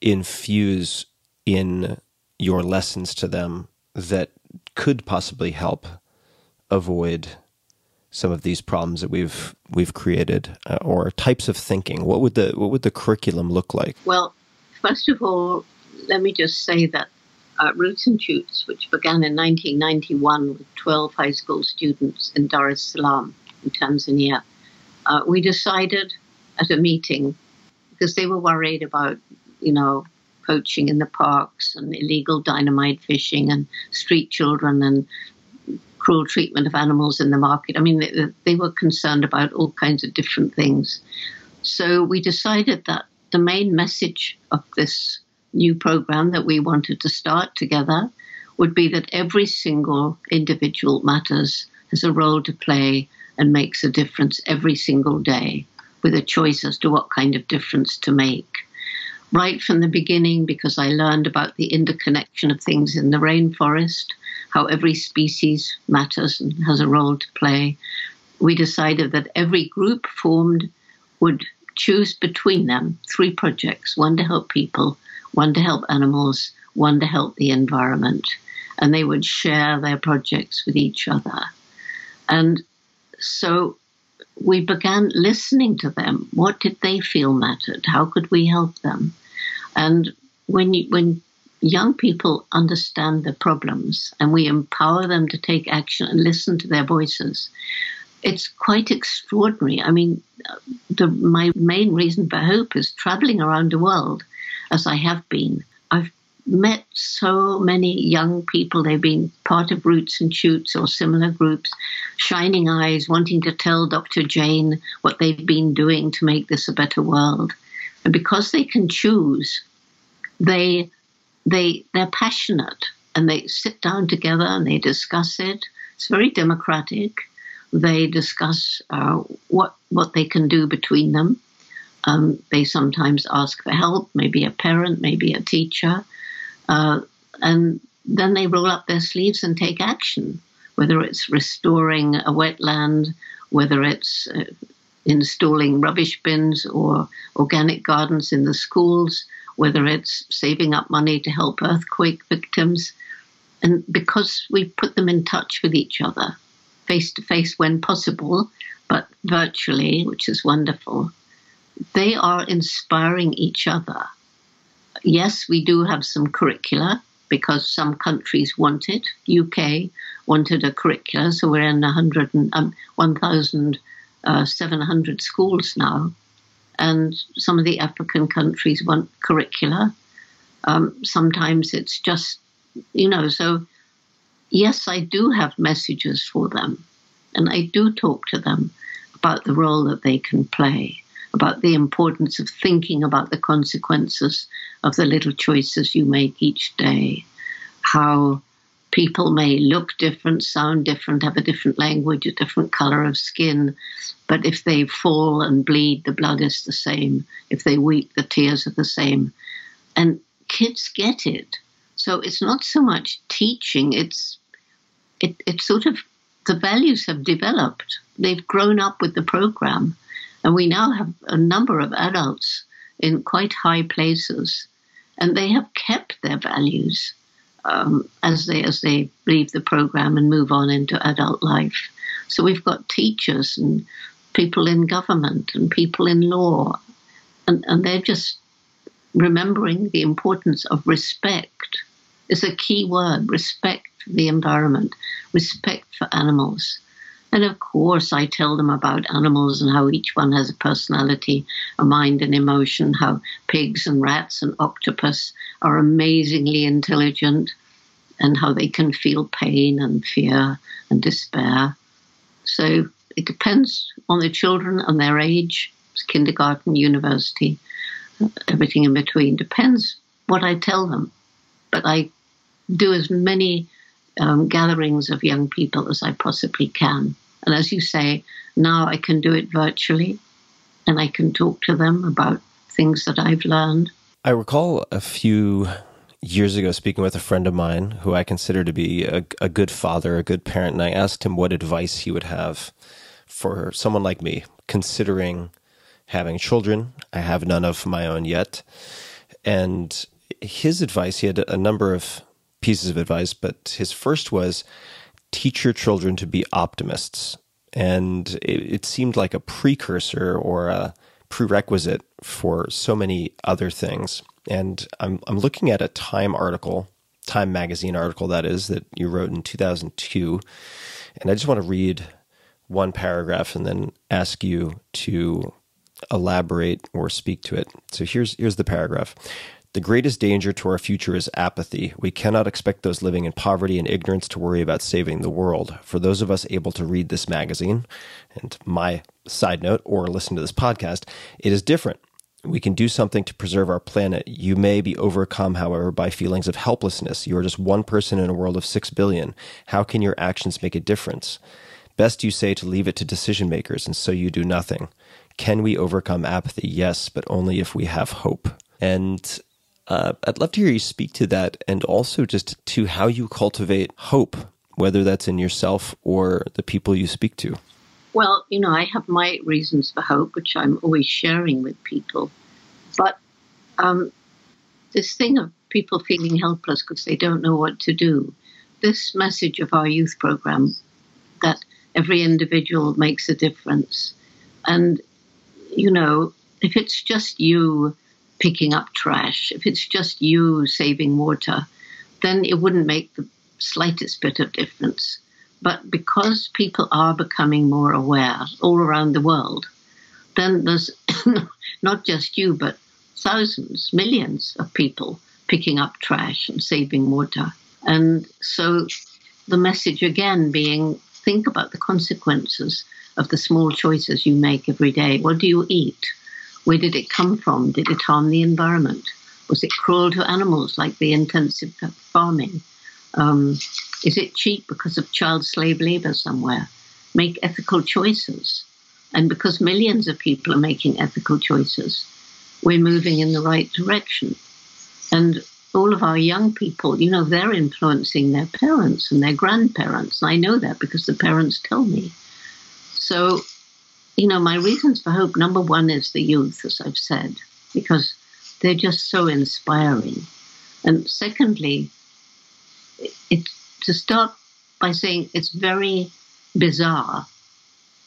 infuse in your lessons to them that could possibly help avoid some of these problems that we've created, or types of thinking? What would the curriculum look like? Well, first of all, let me just say that Roots and Shoots, which began in 1991 with 12 high school students in Dar es Salaam in Tanzania, we decided at a meeting, because they were worried about, poaching in the parks and illegal dynamite fishing and street children and cruel treatment of animals in the market. I mean, they were concerned about all kinds of different things. So we decided that the main message of this new program that we wanted to start together would be that every single individual matters, has a role to play, and makes a difference every single day, with a choice as to what kind of difference to make. Right from the beginning, because I learned about the interconnection of things in the rainforest, how every species matters and has a role to play, we decided that every group formed would choose between them 3 projects, one to help people, one to help animals, one to help the environment. And they would share their projects with each other. And so we began listening to them. What did they feel mattered? How could we help them? And when young people understand the problems and we empower them to take action and listen to their voices, it's quite extraordinary. I mean, my main reason for hope is traveling around the world, as I have been. I've met so many young people. They've been part of Roots and Shoots or similar groups, shining eyes, wanting to tell Dr. Jane what they've been doing to make this a better world. And because they can choose, they're passionate, and they sit down together and they discuss it. It's very democratic. They discuss what they can do between them. They sometimes ask for help, maybe a parent, maybe a teacher, and then they roll up their sleeves and take action. whether it's restoring a wetland, whether it's installing rubbish bins or organic gardens in the schools, whether it's saving up money to help earthquake victims. And because we put them in touch with each other, face-to-face when possible, but virtually, which is wonderful, they are inspiring each other. Yes, we do have some curricula because some countries want it. UK wanted a curricula, so we're in 1,700 schools now. And some of the African countries want curricula. Sometimes it's just, you know, so yes, I do have messages for them. And I do talk to them about the role that they can play, about the importance of thinking about the consequences of the little choices you make each day, how people may look different, sound different, have a different language, a different color of skin, but if they fall and bleed, the blood is the same. If they weep, the tears are the same. And kids get it. So it's not so much teaching, it's sort of the values have developed. They've grown up with the program. And we now have a number of adults in quite high places, and they have kept their values as they leave the program and move on into adult life. So we've got teachers and people in government and people in law, and they're just remembering the importance of respect. It's a key word, respect for the environment, respect for animals. And of course, I tell them about animals and how each one has a personality, a mind and emotion, how pigs and rats and octopus are amazingly intelligent and how they can feel pain and fear and despair. So it depends on the children and their age, it's kindergarten, university, everything in between. Depends what I tell them. But I do as many gatherings of young people as I possibly can. And as you say, now I can do it virtually and I can talk to them about things that I've learned. I recall a few years ago speaking with a friend of mine who I consider to be a good father, a good parent, and I asked him what advice he would have for someone like me considering having children. I have none of my own yet. And his advice, he had a number of pieces of advice, but his first was teach your children to be optimists. And it seemed like a precursor or a prerequisite for so many other things. And I'm looking at a Time magazine article, that you wrote in 2002. And I just want to read one paragraph and then ask you to elaborate or speak to it. So here's the paragraph. The greatest danger to our future is apathy. We cannot expect those living in poverty and ignorance to worry about saving the world. For those of us able to read this magazine, and my side note, or listen to this podcast, it is different. We can do something to preserve our planet. You may be overcome, however, by feelings of helplessness. You are just one person in a world of 6 billion. How can your actions make a difference? Best, you say, to leave it to decision makers, and so you do nothing. Can we overcome apathy? Yes, but only if we have hope. And I'd love to hear you speak to that and also just to how you cultivate hope, whether that's in yourself or the people you speak to. Well, you know, I have my reasons for hope, which I'm always sharing with people. But this thing of people feeling helpless because they don't know what to do, this message of our youth program that every individual makes a difference. And, you know, if it's just you picking up trash, if it's just you saving water, then it wouldn't make the slightest bit of difference. But because people are becoming more aware all around the world, then there's not just you, but thousands, millions of people picking up trash and saving water. And so the message again being, think about the consequences of the small choices you make every day. What do you eat? Where did it come from? Did it harm the environment? Was it cruel to animals like the intensive farming? Is it cheap because of child slave labor somewhere? Make ethical choices. And because millions of people are making ethical choices, we're moving in the right direction. And all of our young people, you know, they're influencing their parents and their grandparents. And I know that because the parents tell me. So, you know, my reasons for hope, number one is the youth, as I've said, because they're just so inspiring. And secondly, to start by saying it's very bizarre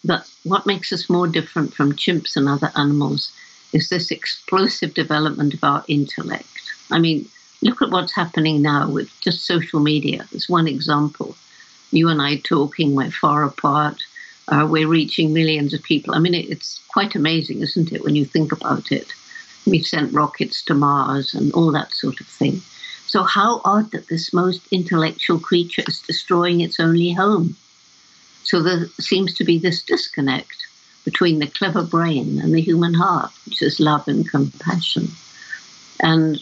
that what makes us more different from chimps and other animals is this explosive development of our intellect. I mean, look at what's happening now with just social media. It's one example. You and I talking, we're far apart. We're reaching millions of people. I mean, it's quite amazing, isn't it, when you think about it? We've sent rockets to Mars and all that sort of thing. So how odd that this most intellectual creature is destroying its only home. So there seems to be this disconnect between the clever brain and the human heart, which is love and compassion. And,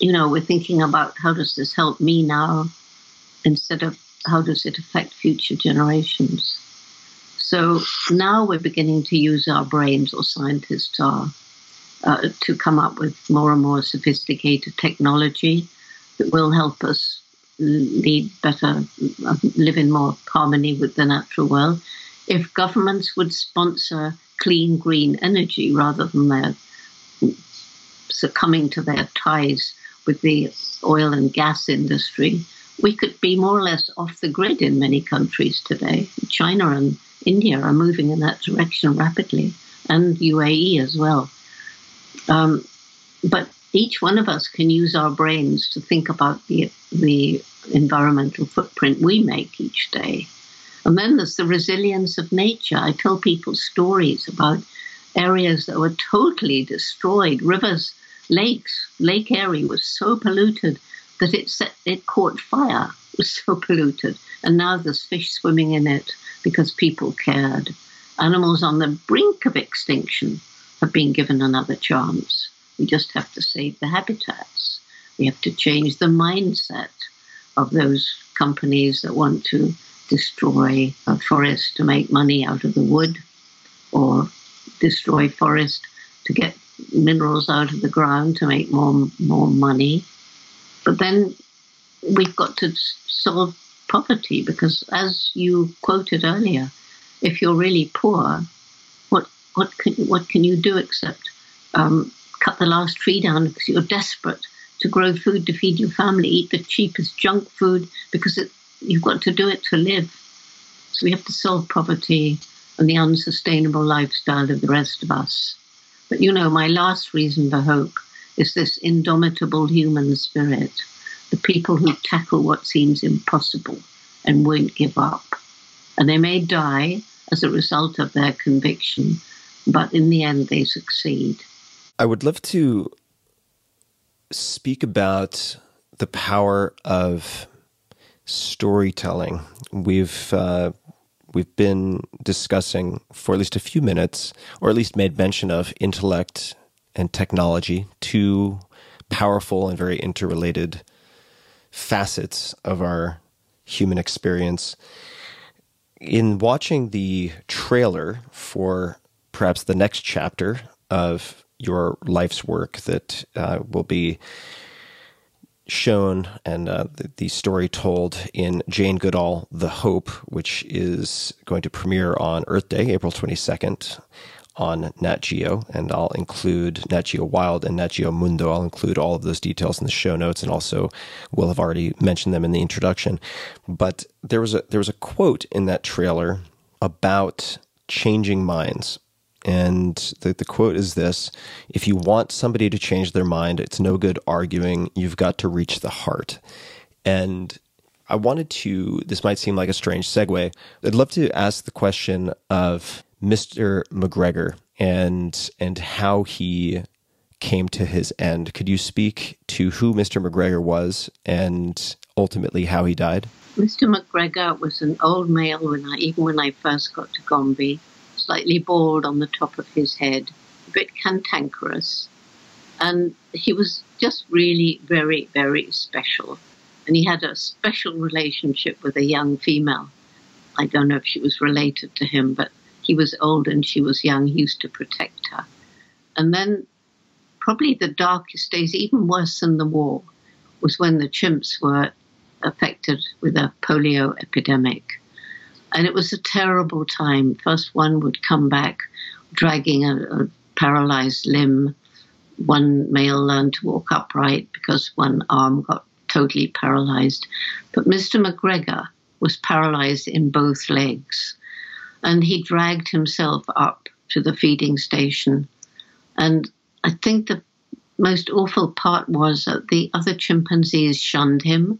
you know, we're thinking about how does this help me now instead of how does it affect future generations. So now we're beginning to use our brains, or scientists are, to come up with more and more sophisticated technology that will help us lead better, live in more harmony with the natural world. If governments would sponsor clean, green energy rather than their succumbing to their ties with the oil and gas industry, we could be more or less off the grid in many countries today. China and India are moving in that direction rapidly, and UAE as well. But each one of us can use our brains to think about the environmental footprint we make each day. And then there's the resilience of nature. I tell people stories about areas that were totally destroyed, rivers, lakes. Lake Erie was so polluted that it caught fire. It was so polluted. And now there's fish swimming in it because people cared. Animals on the brink of extinction have been given another chance. We just have to save the habitats. We have to change the mindset of those companies that want to destroy a forest to make money out of the wood, or destroy forest to get minerals out of the ground to make more money. But then we've got to solve poverty, because as you quoted earlier, if you're really poor, what can you do except cut the last tree down because you're desperate to grow food to feed your family, eat the cheapest junk food because you've got to do it to live. So we have to solve poverty and the unsustainable lifestyle of the rest of us. But, you know, my last reason for hope is this indomitable human spirit, the people who tackle what seems impossible and won't give up. And they may die as a result of their conviction, but in the end, they succeed. I would love to speak about the power of storytelling. We've been discussing for at least a few minutes, or at least made mention of, intellect and technology, two powerful and very interrelated facets of our human experience. In watching the trailer for perhaps the next chapter of your life's work that will be shown, and the story told in Jane Goodall, The Hope, which is going to premiere on Earth Day, April 22nd, on Nat Geo. And I'll include Nat Geo Wild and Nat Geo Mundo. I'll include all of those details in the show notes, and also we'll have already mentioned them in the introduction. But there was a quote in that trailer about changing minds. And the quote is this: if you want somebody to change their mind, it's no good arguing. You've got to reach the heart. And I wanted to, this might seem like a strange segue, I'd love to ask the question of Mr. McGregor and how he came to his end. Could you speak to who Mr. McGregor was and ultimately how he died? Mr. McGregor was an old male even when I first got to Gombe. Slightly bald on the top of his head, a bit cantankerous. And he was just really very, very special. And he had a special relationship with a young female. I don't know if she was related to him, but he was old and she was young. He used to protect her. And then probably the darkest days, even worse than the war, was when the chimps were affected with a polio epidemic. And it was a terrible time. First one would come back dragging a paralyzed limb. One male learned to walk upright because one arm got totally paralyzed. But Mr. McGregor was paralyzed in both legs. And he dragged himself up to the feeding station. And I think the most awful part was that the other chimpanzees shunned him,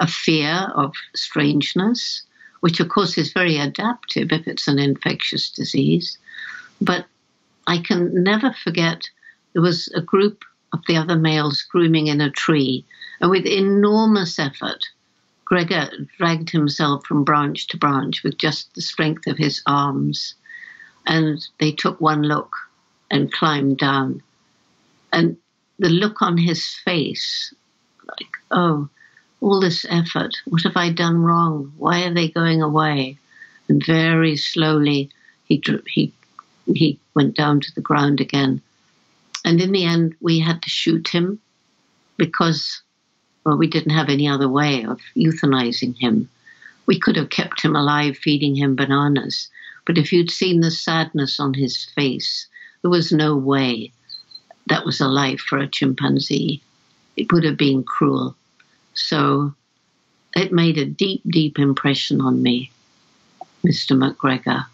a fear of strangeness, which of course is very adaptive if it's an infectious disease. But I can never forget, there was a group of the other males grooming in a tree, and with enormous effort, Gregor dragged himself from branch to branch with just the strength of his arms. And they took one look and climbed down. And the look on his face, like, oh, all this effort, what have I done wrong? Why are they going away? And very slowly he went down to the ground again. And in the end, we had to shoot him because, well, we didn't have any other way of euthanizing him. We could have kept him alive, feeding him bananas. But if you'd seen the sadness on his face, there was no way that was a life for a chimpanzee. It would have been cruel. So it made a deep, deep impression on me, Mr. McGregor.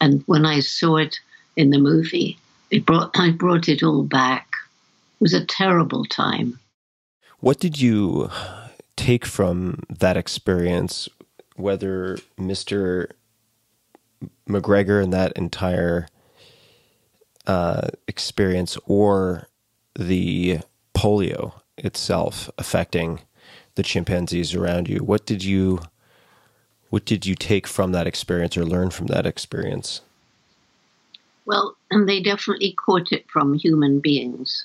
And when I saw it in the movie, I brought it all back. It was a terrible time. What did you take from that experience, whether Mr. McGregor and that entire experience or the polio itself affecting the chimpanzees around you? What did you take from that experience or learn from that experience? Well, and they definitely caught it from human beings.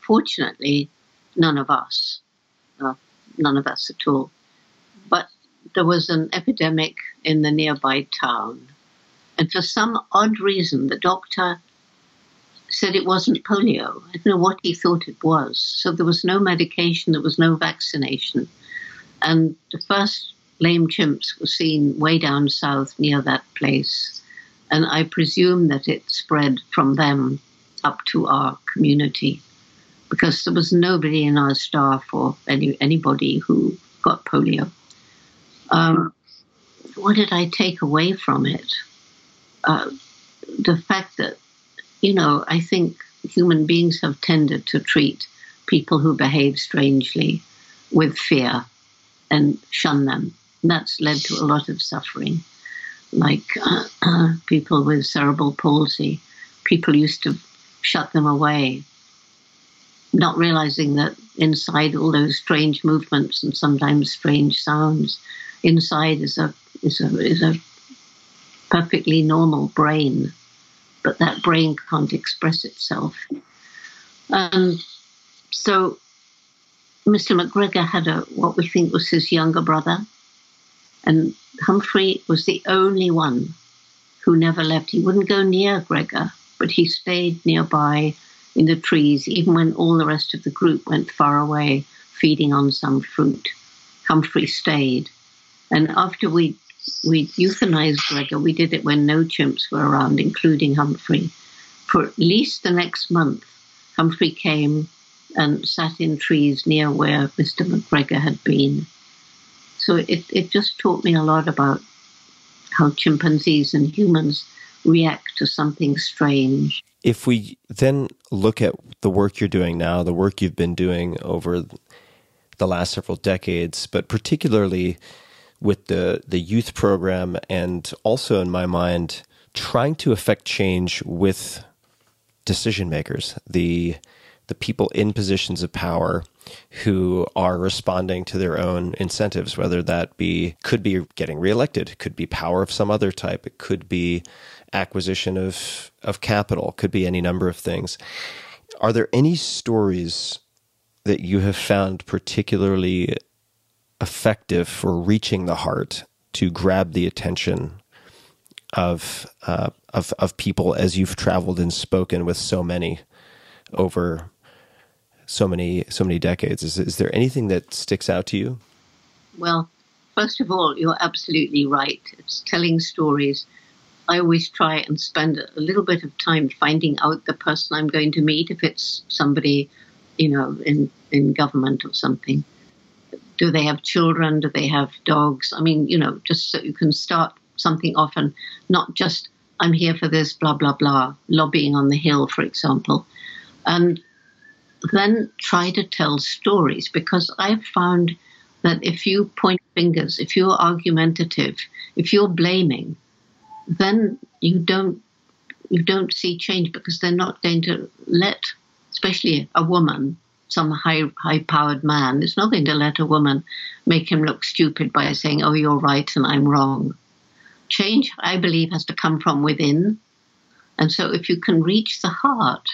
Fortunately, none of us at all. But there was an epidemic in the nearby town. And for some odd reason, the doctor said it wasn't polio. I don't know what he thought it was. So there was no medication, there was no vaccination. And the first lame chimps were seen way down south near that place. And I presume that it spread from them up to our community, because there was nobody in our staff or anybody who got polio. What did I take away from it? The fact that, you know, I think human beings have tended to treat people who behave strangely with fear and shun them. And that's led to a lot of suffering, like people with cerebral palsy. People used to shut them away, not realizing that inside all those strange movements and sometimes strange sounds, inside is a perfectly normal brain, but that brain can't express itself. And so Mr. McGregor had what we think was his younger brother, and Humphrey was the only one who never left. He wouldn't go near Gregor, but he stayed nearby in the trees, even when all the rest of the group went far away, feeding on some fruit. Humphrey stayed. And after we euthanized Gregor, we did it when no chimps were around, including Humphrey. For at least the next month, Humphrey came and sat in trees near where Mr. McGregor had been. So it just taught me a lot about how chimpanzees and humans react to something strange. If we then look at the work you're doing now, the work you've been doing over the last several decades, but particularly with the youth program, and also in my mind, trying to affect change with decision makers, the people in positions of power who are responding to their own incentives, whether that could be getting reelected, could be power of some other type, it could be acquisition of capital, could be any number of things. Are there any stories that you have found particularly effective for reaching the heart to grab the attention of people as you've traveled and spoken with so many over so many decades. Is there anything that sticks out to you? Well, first of all, you're absolutely right. It's telling stories. I always try and spend a little bit of time finding out the person I'm going to meet, if it's somebody, you know, in government or something. Do they have children? Do they have dogs? I mean, you know, just so you can start something off and not just, I'm here for this, blah, blah, blah, lobbying on the Hill, for example. And then try to tell stories, because I've found that if you point fingers, if you're argumentative, if you're blaming, then you don't see change, because they're not going to let, especially a woman, some high-powered man, is not going to let a woman make him look stupid by saying, oh, you're right and I'm wrong. Change, I believe, has to come from within. And so if you can reach the heart,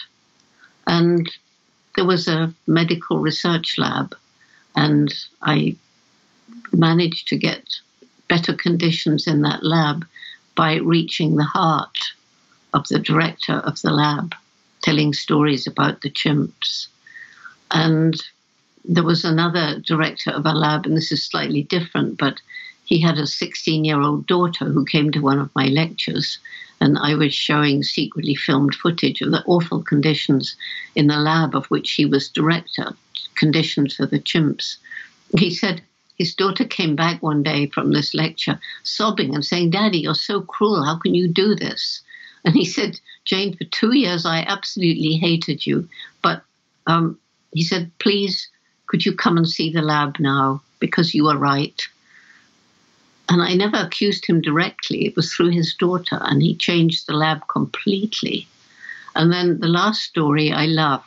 and there was a medical research lab, and I managed to get better conditions in that lab by reaching the heart of the director of the lab, telling stories about the chimps. And there was another director of a lab, and this is slightly different, but he had a 16-year-old daughter who came to one of my lectures, and I was showing secretly filmed footage of the awful conditions in the lab of which he was director, conditions for the chimps. He said his daughter came back one day from this lecture sobbing and saying, Daddy, you're so cruel. How can you do this? And he said, Jane, for 2 years, I absolutely hated you. But he said, please, could you come and see the lab now? Because you are right. And I never accused him directly. It was through his daughter, and he changed the lab completely. And then the last story I love,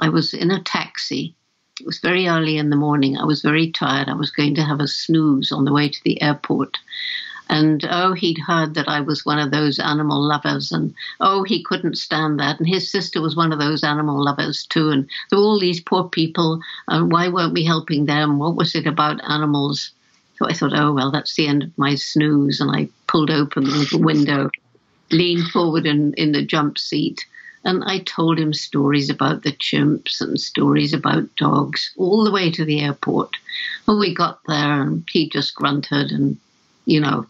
I was in a taxi. It was very early in the morning. I was very tired. I was going to have a snooze on the way to the airport. And, oh, he'd heard that I was one of those animal lovers. And, oh, he couldn't stand that. And his sister was one of those animal lovers, too. And there were all these poor people. And why weren't we helping them? What was it about animals? So I thought, oh, well, that's the end of my snooze. And I pulled open the little window, leaned forward in the jump seat. And I told him stories about the chimps and stories about dogs all the way to the airport. And we got there, and he just grunted and, you know,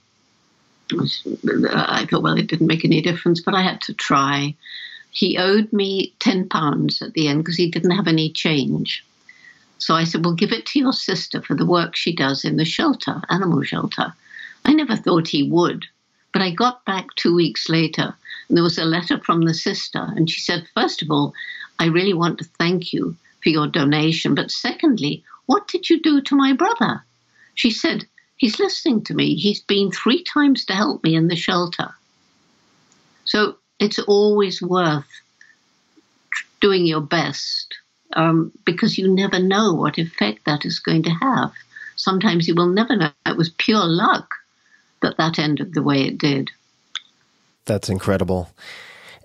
I thought, well, it didn't make any difference, but I had to try. He owed me £10 at the end because he didn't have any change. So I said, well, give it to your sister for the work she does in the shelter, animal shelter. I never thought he would, but I got back 2 weeks later, and there was a letter from the sister, and she said, first of all, I really want to thank you for your donation, but secondly, what did you do to my brother? She said, he's listening to me. He's been 3 times to help me in the shelter. So it's always worth doing your best because you never know what effect that is going to have. Sometimes you will never know. It was pure luck that that ended the way it did. That's incredible.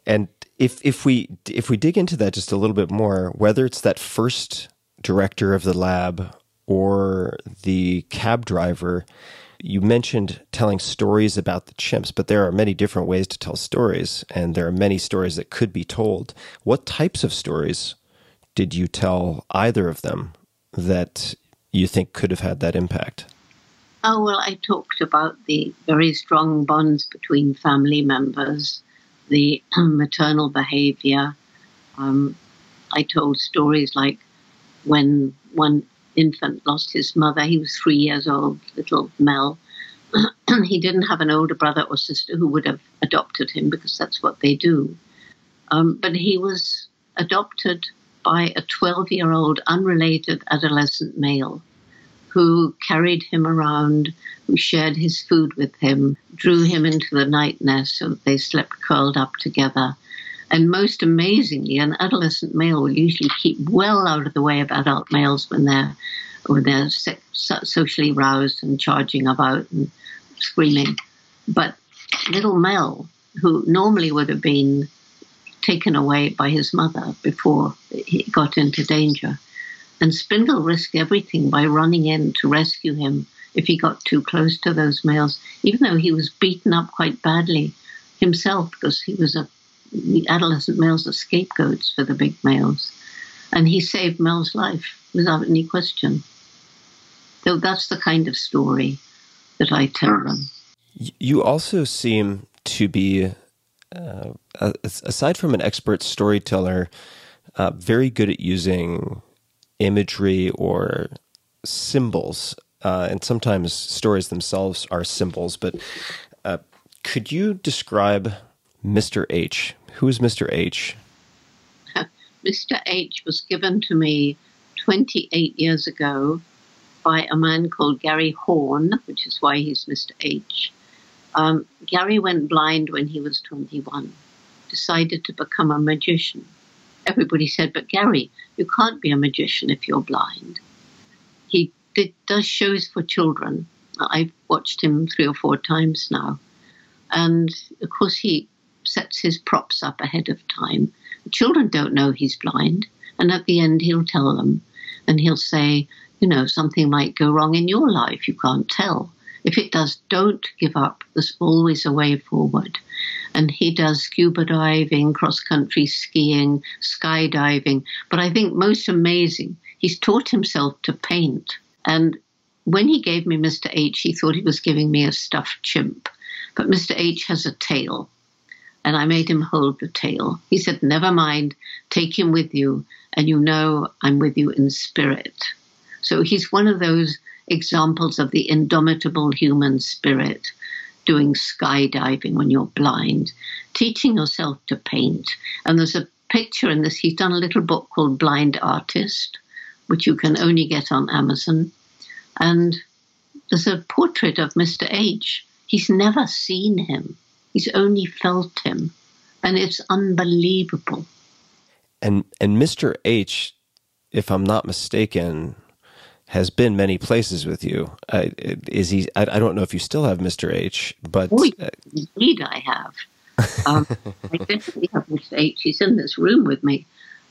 And if we dig into that just a little bit more, whether it's that first director of the lab or the cab driver, you mentioned telling stories about the chimps, but there are many different ways to tell stories, and there are many stories that could be told. What types of stories did you tell either of them that you think could have had that impact? Oh, well, I talked about the very strong bonds between family members, the maternal behavior. I told stories like when one infant lost his mother. He was 3 years old, little Mel. He didn't have an older brother or sister who would have adopted him, because that's what they do. But he was adopted by a 12-year-old unrelated adolescent male who carried him around, who shared his food with him, drew him into the night nest so that they slept curled up together. And most amazingly, an adolescent male will usually keep well out of the way of adult males when they're socially roused and charging about and screaming. But little Mel, who normally would have been taken away by his mother before he got into danger, and Spindle risked everything by running in to rescue him if he got too close to those males, even though he was beaten up quite badly himself because he was the adolescent males are scapegoats for the big males. And he saved Mel's life without any question. So that's the kind of story that I tell them. You also seem to be, aside from an expert storyteller, very good at using imagery or symbols. And sometimes stories themselves are symbols. But could you describe Mr. H? Who is Mr. H? Mr. H was given to me 28 years ago by a man called Gary Horn, which is why he's Mr. H. Gary went blind when he was 21, decided to become a magician. Everybody said, but Gary, you can't be a magician if you're blind. He does shows for children. I've watched him 3 or 4 times now. And, of course, he sets his props up ahead of time. The children don't know he's blind. And at the end, he'll tell them. And he'll say, you know, something might go wrong in your life. You can't tell. If it does, don't give up. There's always a way forward. And he does scuba diving, cross-country skiing, skydiving. But I think most amazing, he's taught himself to paint. And when he gave me Mr. H, he thought he was giving me a stuffed chimp. But Mr. H has a tail. And I made him hold the tail. He said, never mind, take him with you. And you know I'm with you in spirit. So he's one of those examples of the indomitable human spirit, doing skydiving when you're blind, teaching yourself to paint. And there's a picture in this. He's done a little book called Blind Artist, which you can only get on Amazon. And there's a portrait of Mr. H. He's never seen him. He's only felt him. And it's unbelievable. And Mr. H, if I'm not mistaken, has been many places with you. Is he? I don't know if you still have Mr. H, but... Oh, indeed I have. I definitely have Mr. H. He's in this room with me.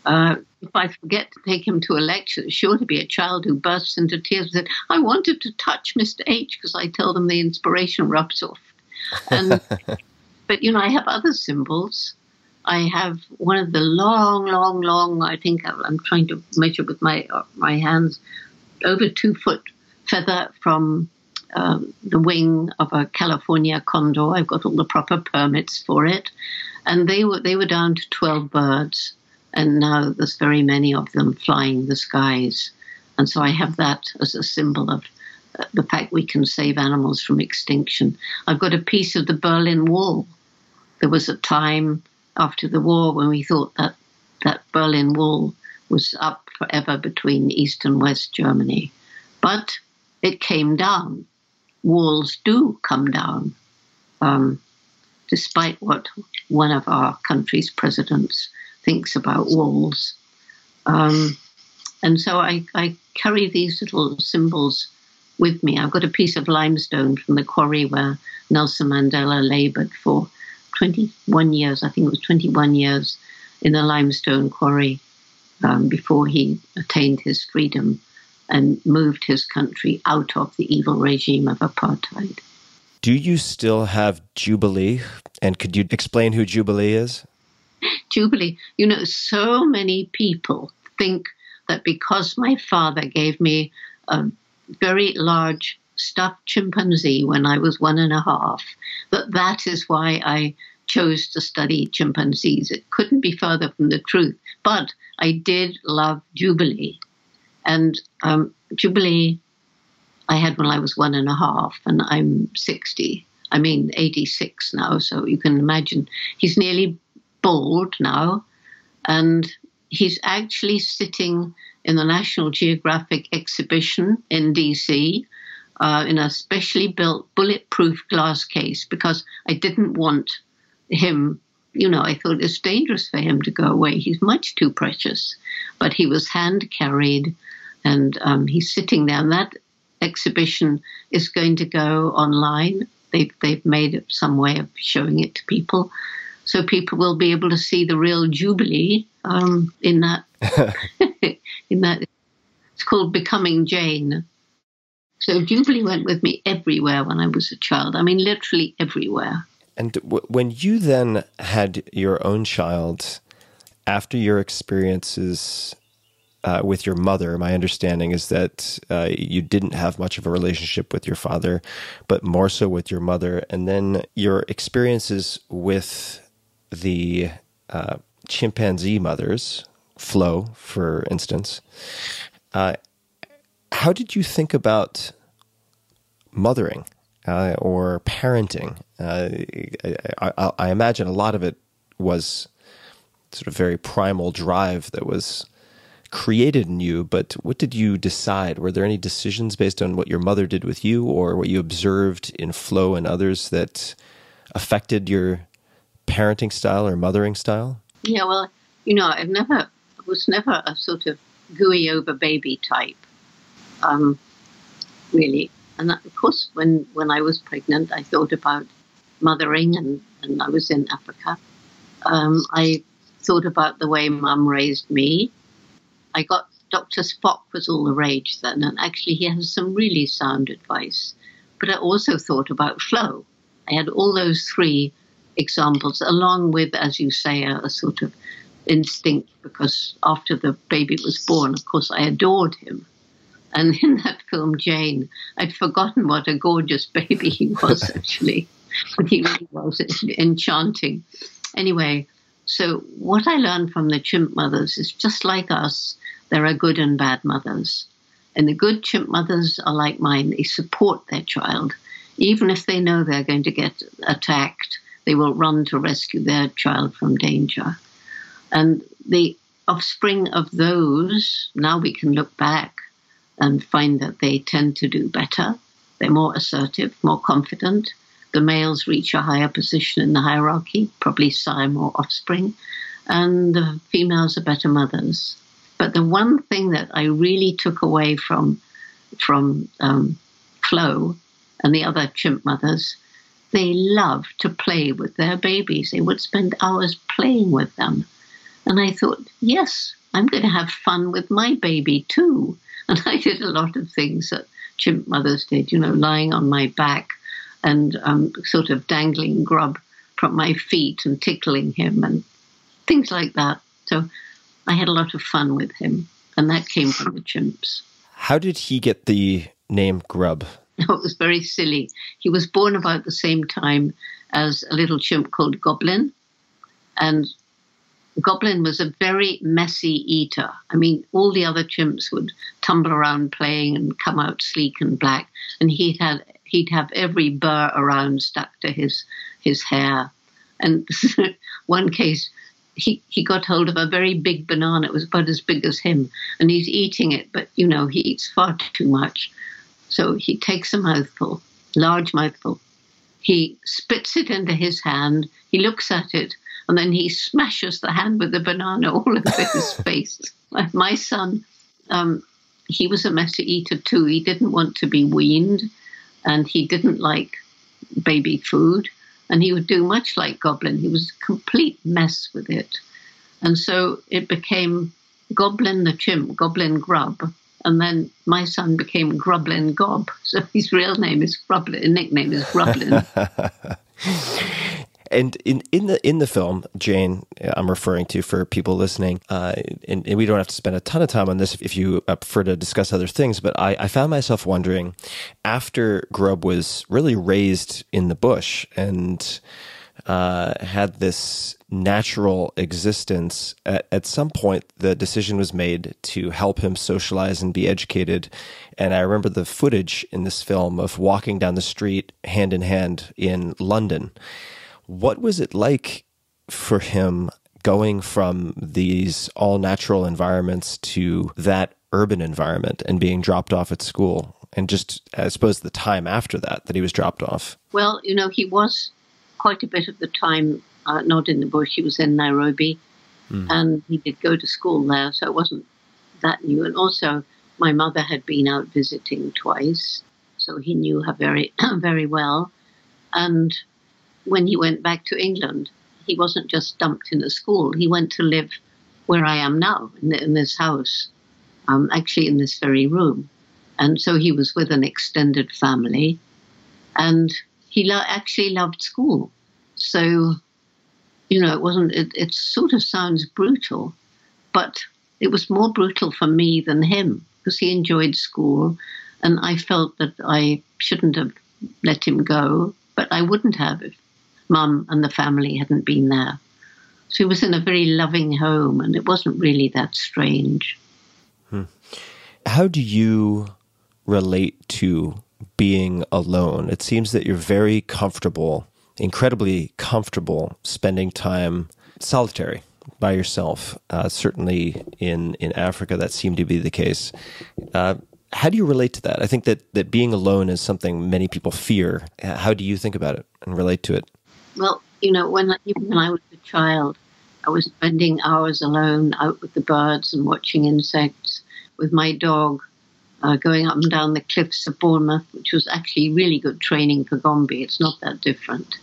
If I forget to take him to a lecture, there's sure to be a child who bursts into tears and says, I wanted to touch Mr. H, because I tell them the inspiration rubs off. And, but, you know, I have other symbols. I have one of the long, I think I'm trying to measure with my hands, over 2-foot feather from the wing of a California condor. I've got all the proper permits for it. And they were down to 12 birds. And now there's very many of them flying the skies. And so I have that as a symbol of the fact we can save animals from extinction. I've got a piece of the Berlin Wall. There was a time after the war when we thought that that Berlin Wall was up forever between East and West Germany. But it came down. Walls do come down, despite what one of our country's presidents thinks about walls. And so I carry these little symbols with me. I've got a piece of limestone from the quarry where Nelson Mandela labored for 21 years. I think it was 21 years in a limestone quarry before he attained his freedom and moved his country out of the evil regime of apartheid. Do you still have Jubilee? And could you explain who Jubilee is? Jubilee, you know, so many people think that because my father gave me a very large stuffed chimpanzee when I was 1.5, that is why I chose to study chimpanzees. It couldn't be further from the truth. But I did love Jubilee. And Jubilee, I had when I was 1.5, and I'm 86 now. So you can imagine he's nearly bald now. And he's actually sitting in the National Geographic exhibition in DC in a specially built bulletproof glass case, because I didn't want him, you know, I thought it's dangerous for him to go away. He's much too precious. But he was hand carried, and he's sitting there. And that exhibition is going to go online. They've made some way of showing it to people. So people will be able to see the real Jubilee in that. in that, it's called Becoming Jane. So Jubilee went with me everywhere when I was a child. I mean, literally everywhere. And when you then had your own child, after your experiences with your mother. My understanding is that you didn't have much of a relationship with your father, but more so with your mother. And then your experiences with the chimpanzee mothers, Flo, for instance. How did you think about mothering or parenting? I imagine a lot of it was sort of very primal drive that was created in you, but what did you decide? Were there any decisions based on what your mother did with you or what you observed in Flo and others that affected your parenting style or mothering style? Yeah, well, you know, I was never a sort of gooey over baby type, really. And of course, when I was pregnant, I thought about mothering, and I was in Africa. I thought about the way Mum raised me. I got Dr. Spock was all the rage then, and actually he has some really sound advice. But I also thought about Flo. I had all those three examples, along with, as you say, a sort of instinct, because after the baby was born, of course, I adored him. And in that film, Jane, I'd forgotten what a gorgeous baby he was, actually. He really was enchanting. Anyway, so what I learned from the chimp mothers is just like us, there are good and bad mothers. And the good chimp mothers are like mine. They support their child. Even if they know they're going to get attacked, they will run to rescue their child from danger. And the offspring of those, now we can look back and find that they tend to do better. They're more assertive, more confident. The males reach a higher position in the hierarchy, probably sire more offspring, and the females are better mothers. But the one thing that I really took away from Flo and the other chimp mothers, they love to play with their babies. They would spend hours playing with them. And I thought, yes, I'm going to have fun with my baby too. And I did a lot of things that chimp mothers did, you know, lying on my back and sort of dangling grub from my feet and tickling him and things like that. So I had a lot of fun with him, and that came from the chimps. How did he get the name Grub? No, it was very silly. He was born about the same time as a little chimp called Goblin, and Goblin was a very messy eater. I mean, all the other chimps would tumble around playing and come out sleek and black, and he'd have every burr around stuck to his hair. And one case, he got hold of a very big banana. It was about as big as him, and he's eating it, but, you know, he eats far too much. So he takes a mouthful, large mouthful. He spits it into his hand. He looks at it, and then he smashes the hand with the banana all over his face. My son, he was a messy eater too. He didn't want to be weaned, and he didn't like baby food, and he would do much like Goblin. He was a complete mess with it. And so it became Goblin the chimp, Goblin Grub, and then my son became Grublin Gob. So his real name is Grublin, his nickname is Grublin. And in the film, Jane, I'm referring to for people listening, and we don't have to spend a ton of time on this if you prefer to discuss other things, but I found myself wondering, after Grub was really raised in the bush and had this natural existence, at some point the decision was made to help him socialize and be educated. And I remember the footage in this film of walking down the street hand in hand in London. What was it like for him going from these all-natural environments to that urban environment and being dropped off at school? And just, I suppose, the time after that he was dropped off. Well, you know, he was quite a bit of the time not in the bush. He was in Nairobi, and he did go to school there, so it wasn't that new. And also, my mother had been out visiting twice, so he knew her very, very well. And when he went back to England, he wasn't just dumped in a school. He went to live where I am now, in this house, actually in this very room. And so he was with an extended family, and he actually loved school. So, you know, it sort of sounds brutal, but it was more brutal for me than him, because he enjoyed school and I felt that I shouldn't have let him go, but I wouldn't have if Mum and the family hadn't been there. So he was in a very loving home and it wasn't really that strange. Hmm. How do you relate to being alone? It seems that you're very comfortable, incredibly comfortable spending time solitary by yourself, certainly in Africa that seemed to be the case. How do you relate to that? I think that being alone is something many people fear. How do you think about it and relate to it? Well, you know, even when I was a child, I was spending hours alone out with the birds and watching insects with my dog, going up and down the cliffs of Bournemouth, which was actually really good training for Gombe. It's not that different.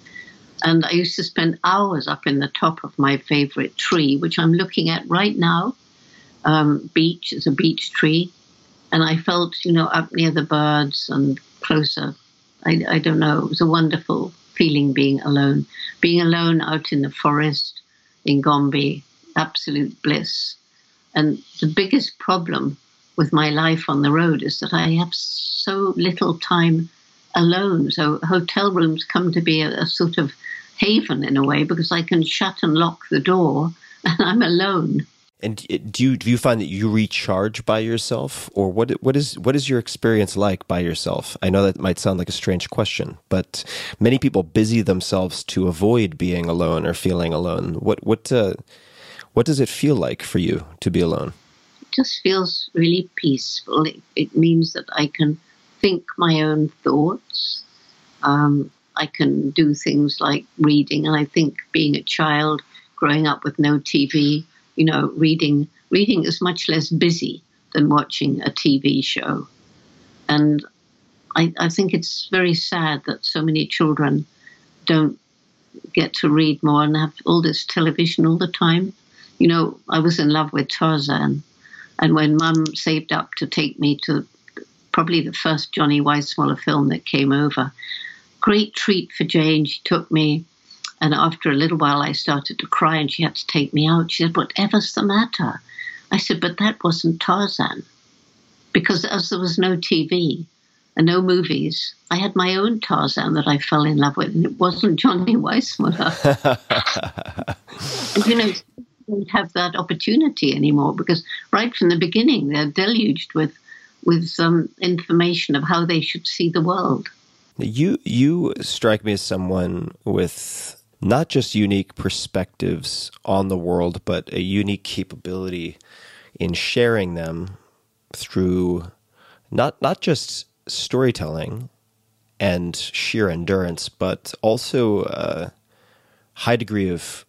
And I used to spend hours up in the top of my favorite tree, which I'm looking at right now. It's a beech tree. And I felt, you know, up near the birds and closer. I don't know. It was a wonderful feeling being alone. Being alone out in the forest in Gombe, absolute bliss. And the biggest problem with my life on the road is that I have so little time alone. So hotel rooms come to be a sort of haven in a way, because I can shut and lock the door and I'm alone. And do you find that you recharge by yourself, or what is your experience like by yourself? I know that might sound like a strange question, but many people busy themselves to avoid being alone or feeling alone. What does it feel like for you to be alone? It just feels really peaceful. It means that I can think my own thoughts. I can do things like reading, and I think being a child growing up with no TV. You know, reading is much less busy than watching a TV show. And I think it's very sad that so many children don't get to read more and have all this television all the time. You know, I was in love with Tarzan. And when Mum saved up to take me to probably the first Johnny Weissmuller film that came over, great treat for Jane. She took me. And after a little while, I started to cry and she had to take me out. She said, "Whatever's the matter?" I said, "But that wasn't Tarzan." Because as there was no TV and no movies, I had my own Tarzan that I fell in love with. And it wasn't Johnny Weissmuller. And, you know, you don't have that opportunity anymore, because right from the beginning, they're deluged with information of how they should see the world. You strike me as someone with not just unique perspectives on the world, but a unique capability in sharing them through not just storytelling and sheer endurance, but also a high degree of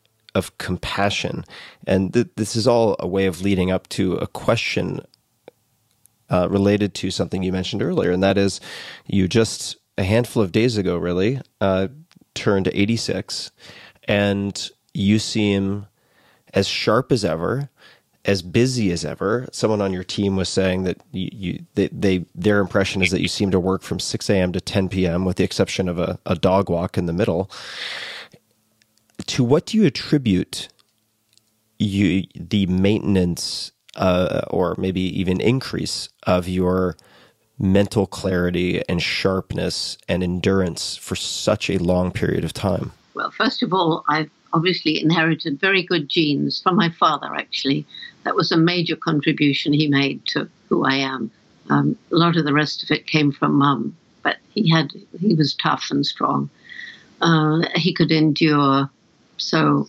compassion. And this is all a way of leading up to a question related to something you mentioned earlier, and that is you just a handful of days ago, really, turned 86, and you seem as sharp as ever, as busy as ever. Someone on your team was saying that their impression is that you seem to work from 6 a.m. to 10 p.m., with the exception of a dog walk in the middle. To what do you attribute the maintenance or maybe even increase of your mental clarity and sharpness and endurance for such a long period of time? Well, first of all, I've obviously inherited very good genes from my father, actually. That was a major contribution he made to who I am. A lot of the rest of it came from Mum, but he was tough and strong. He could endure, so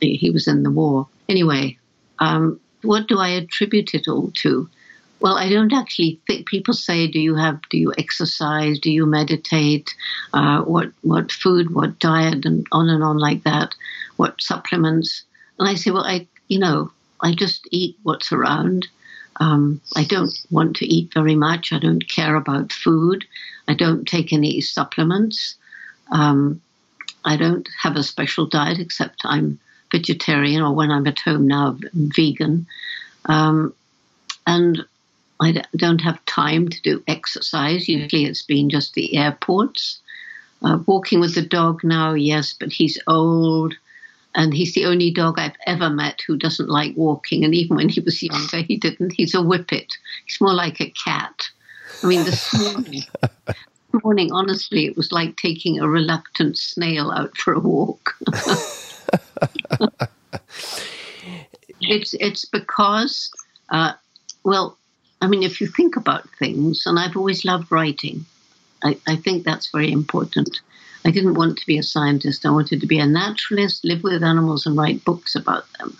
he was in the war. Anyway, what do I attribute it all to? Well, I don't actually think. People say, do you exercise? Do you meditate? What food? What diet? And on like that. What supplements? And I say, well, I just eat what's around. I don't want to eat very much. I don't care about food. I don't take any supplements. I don't have a special diet, except I'm vegetarian, or when I'm at home now, I'm vegan. And I don't have time to do exercise. Usually it's been just the airports. Walking with the dog now, yes, but he's old. And he's the only dog I've ever met who doesn't like walking. And even when he was younger, he didn't. He's a whippet. He's more like a cat. I mean, this morning, honestly, it was like taking a reluctant snail out for a walk. It's because, well, I mean, if you think about things, and I've always loved writing. I think that's very important. I didn't want to be a scientist. I wanted to be a naturalist, live with animals and write books about them.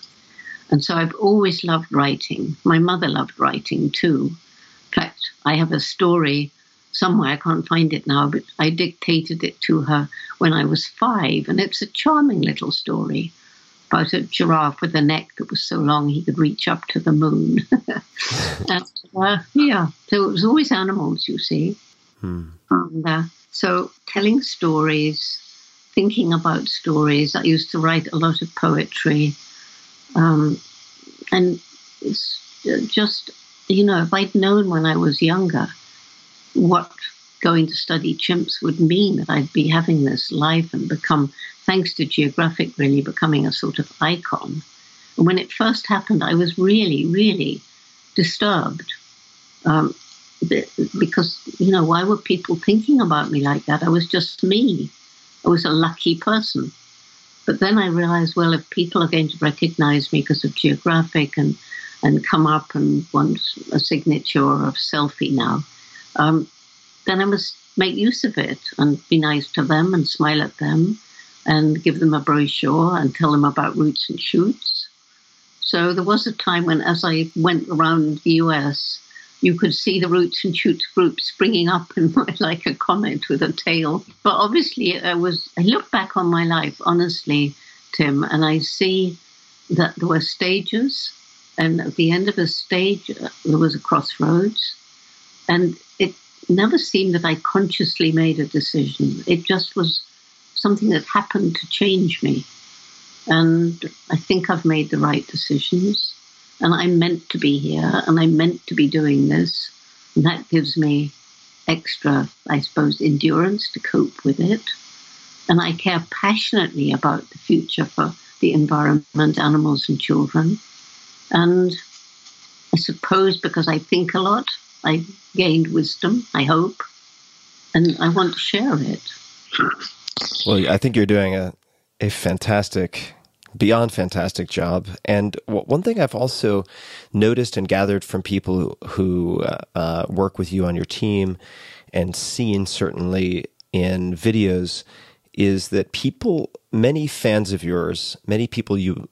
And so I've always loved writing. My mother loved writing too. In fact, I have a story somewhere, I can't find it now, but I dictated it to her when I was 5. And it's a charming little story about a giraffe with a neck that was so long he could reach up to the moon. And, yeah, so it was always animals, you see. Hmm. And, so telling stories, thinking about stories. I used to write a lot of poetry. And it's just, you know, if I'd known when I was younger what going to study chimps would mean, that I'd be having this life and become, thanks to Geographic, really becoming a sort of icon. And when it first happened, I was really, really disturbed. Because, you know, why were people thinking about me like that? I was just me. I was a lucky person. But then I realized, well, if people are going to recognize me because of Geographic and come up and want a signature or a selfie now, then I must make use of it and be nice to them and smile at them and give them a brochure and tell them about Roots and Shoots. So there was a time when, as I went around the U.S., you could see the Roots and Shoots group springing up in my, like a comet with a tail. But obviously, I look back on my life, honestly, Tim, and I see that there were stages. And at the end of a stage, there was a crossroads. And it never seemed that I consciously made a decision. It just was something that happened to change me. And I think I've made the right decisions. And I'm meant to be here, and I'm meant to be doing this. And that gives me extra, I suppose, endurance to cope with it. And I care passionately about the future for the environment, animals and children. And I suppose because I think a lot, I gained wisdom, I hope, and I want to share it. Well, I think you're doing a fantastic, beyond fantastic job. And one thing I've also noticed and gathered from people who work with you on your team and seen certainly in videos is that people, many fans of yours, many people you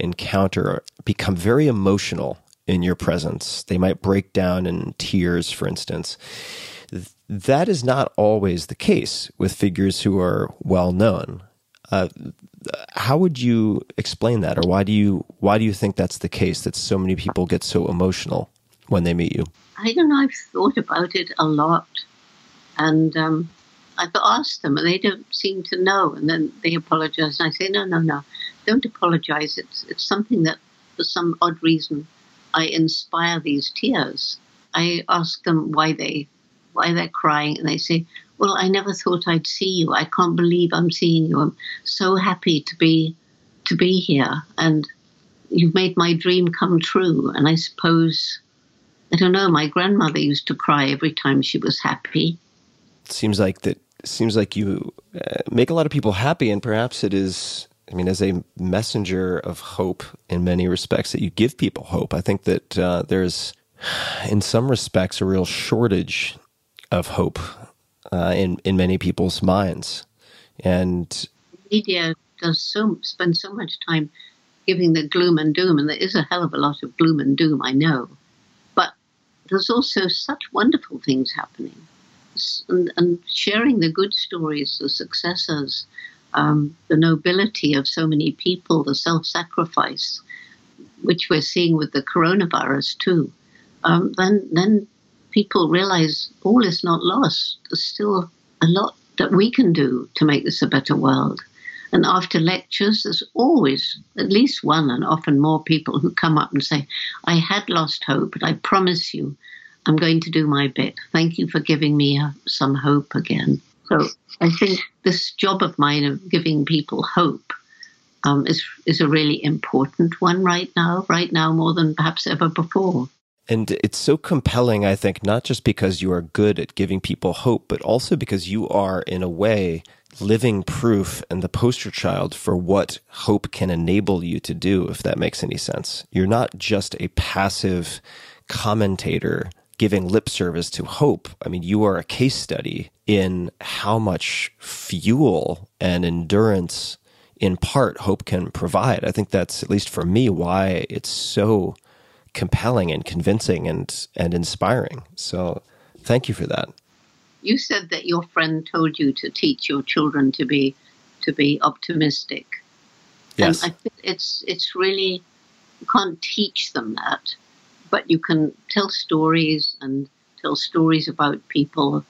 encounter become very emotional in your presence. They might break down in tears, for instance. That is not always the case with figures who are well known. How would you explain that, or why do you think that's the case, that so many people get so emotional when they meet you? I don't know. I've thought about it a lot, and I've asked them, and they don't seem to know. And then they apologize, and I say, no, don't apologize. It's something that, for some odd reason, I inspire these tears. I ask them why they're crying, and they say, well, I never thought I'd see you. I can't believe I'm seeing you. I'm so happy to be here. And you've made my dream come true. And I suppose, I don't know, my grandmother used to cry every time she was happy. Seems like you make a lot of people happy, and perhaps it is, I mean, as a messenger of hope in many respects, that you give people hope. I think that there's, in some respects, a real shortage of hope in many people's minds. And media does spend so much time giving the gloom and doom, and there is a hell of a lot of gloom and doom, I know. But there's also such wonderful things happening. And sharing the good stories, the successes, the nobility of so many people, the self-sacrifice, which we're seeing with the coronavirus too, then people realize all is not lost. There's still a lot that we can do to make this a better world. And after lectures, there's always at least one and often more people who come up and say, I had lost hope, but I promise you, I'm going to do my bit. Thank you for giving me some hope again. So I think this job of mine of giving people hope is a really important one right now more than perhaps ever before. And it's so compelling, I think, not just because you are good at giving people hope, but also because you are, in a way, living proof and the poster child for what hope can enable you to do, if that makes any sense. You're not just a passive commentator giving lip service to hope. I mean, you are a case study in how much fuel and endurance, in part, hope can provide. I think that's, at least for me, why it's so compelling and convincing and inspiring. So thank you for that. You said that your friend told you to teach your children to be optimistic. Yes. And I think it's really, you can't teach them that, but you can tell stories about people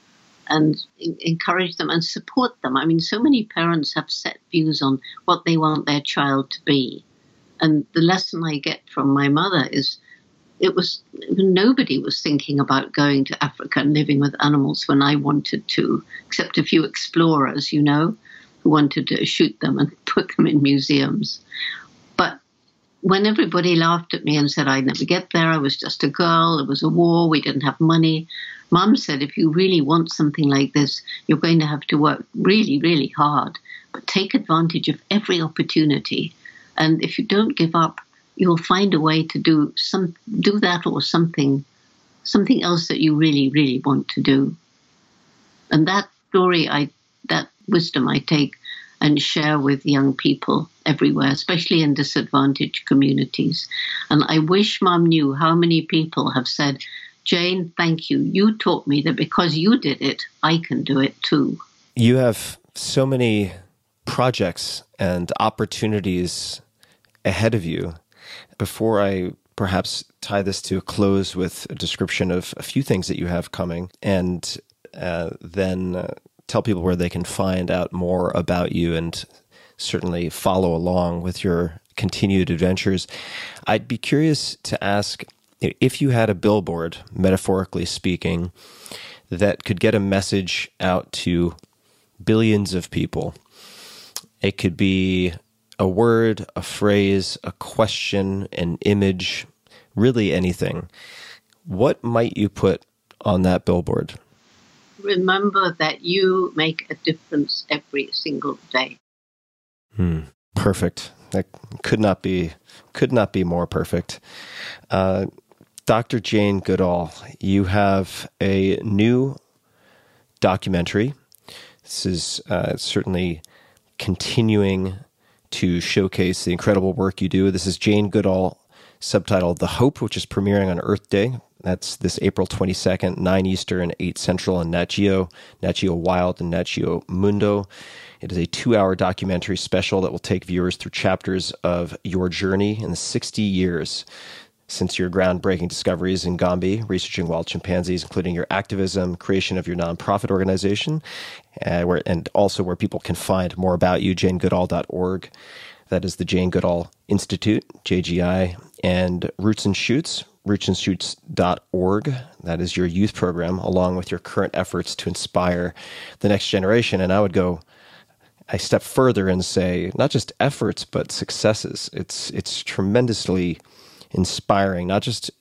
and encourage them and support them. I mean, so many parents have set views on what they want their child to be. And the lesson I get from my mother is, nobody was thinking about going to Africa and living with animals when I wanted to, except a few explorers, who wanted to shoot them and put them in museums. But when everybody laughed at me and said I'd never get there, I was just a girl, there was a war, we didn't have money. Mum said, if you really want something like this, you're going to have to work really, really hard, but take advantage of every opportunity. And if you don't give up, you'll find a way to do that or something else that you really, really want to do. And that story, that wisdom I take and share with young people everywhere, especially in disadvantaged communities. And I wish Mum knew how many people have said, Jane, thank you. You taught me that because you did it, I can do it too. You have so many projects and opportunities ahead of you. Before I perhaps tie this to a close with a description of a few things that you have coming, and then tell people where they can find out more about you and certainly follow along with your continued adventures, I'd be curious to ask, if you had a billboard, metaphorically speaking, that could get a message out to billions of people, it could be a word, a phrase, a question, an image, really anything. What might you put on that billboard? Remember that you make a difference every single day. Perfect. That could not be more perfect. Dr. Jane Goodall, you have a new documentary. This is certainly continuing to showcase the incredible work you do. This is Jane Goodall, subtitled The Hope, which is premiering on Earth Day. That's this April 22nd, 9 Eastern and 8 Central on Nat Geo, Nat Geo Wild, and Nat Geo Mundo. It is a 2-hour documentary special that will take viewers through chapters of your journey in the 60 years since your groundbreaking discoveries in Gombe, researching wild chimpanzees, including your activism, creation of your nonprofit organization, and also where people can find more about you, janegoodall.org. That is the Jane Goodall Institute, JGI, and Roots and Shoots, rootsanshoots.org. That is your youth program, along with your current efforts to inspire the next generation. And I would go a step further and say, not just efforts, but successes. It's tremendously inspiring, not just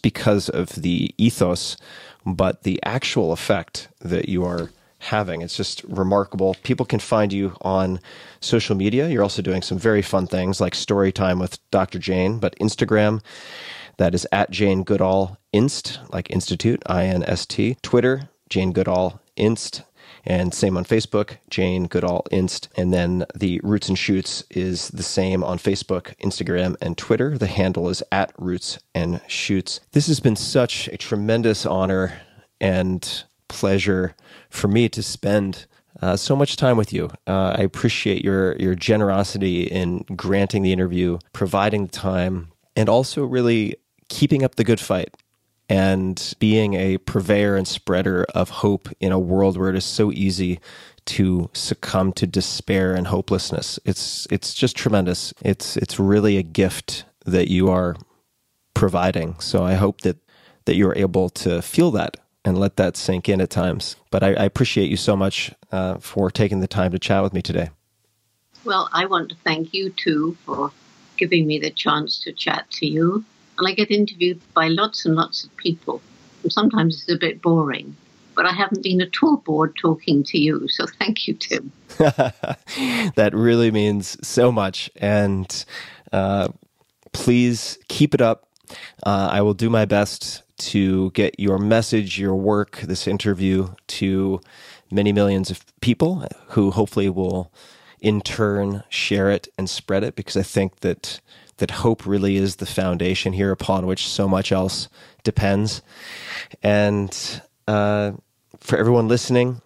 because of the ethos, but the actual effect that you are having. It's just remarkable. People can find you on social media. You're also doing some very fun things like Story Time with Dr. Jane, but Instagram, that is at Jane Goodall Inst, like Institute, INST. Twitter, Jane Goodall Inst. And same on Facebook, Jane Goodall Inst. And then the Roots and Shoots is the same on Facebook, Instagram, and Twitter. The handle is at Roots and Shoots. This has been such a tremendous honor and pleasure for me to spend so much time with you. I appreciate your generosity in granting the interview, providing the time, and also really keeping up the good fight and being a purveyor and spreader of hope in a world where it is so easy to succumb to despair and hopelessness. It's just tremendous. It's really a gift that you are providing. So I hope that you're able to feel that and let that sink in at times. But I appreciate you so much for taking the time to chat with me today. Well, I want to thank you too for giving me the chance to chat to you. And I get interviewed by lots and lots of people. And sometimes it's a bit boring. But I haven't been at all bored talking to you. So thank you, Tim. That really means so much. And please keep it up. I will do my best to get your message, your work, this interview to many millions of people who hopefully will in turn share it and spread it, because I think that hope really is the foundation here upon which so much else depends. And for everyone listening,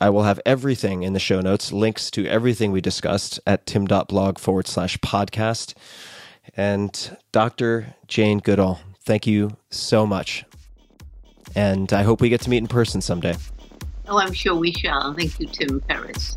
I will have everything in the show notes, links to everything we discussed at tim.blog/podcast. And Dr. Jane Goodall, thank you so much. And I hope we get to meet in person someday. Oh, I'm sure we shall. Thank you, Tim Ferriss.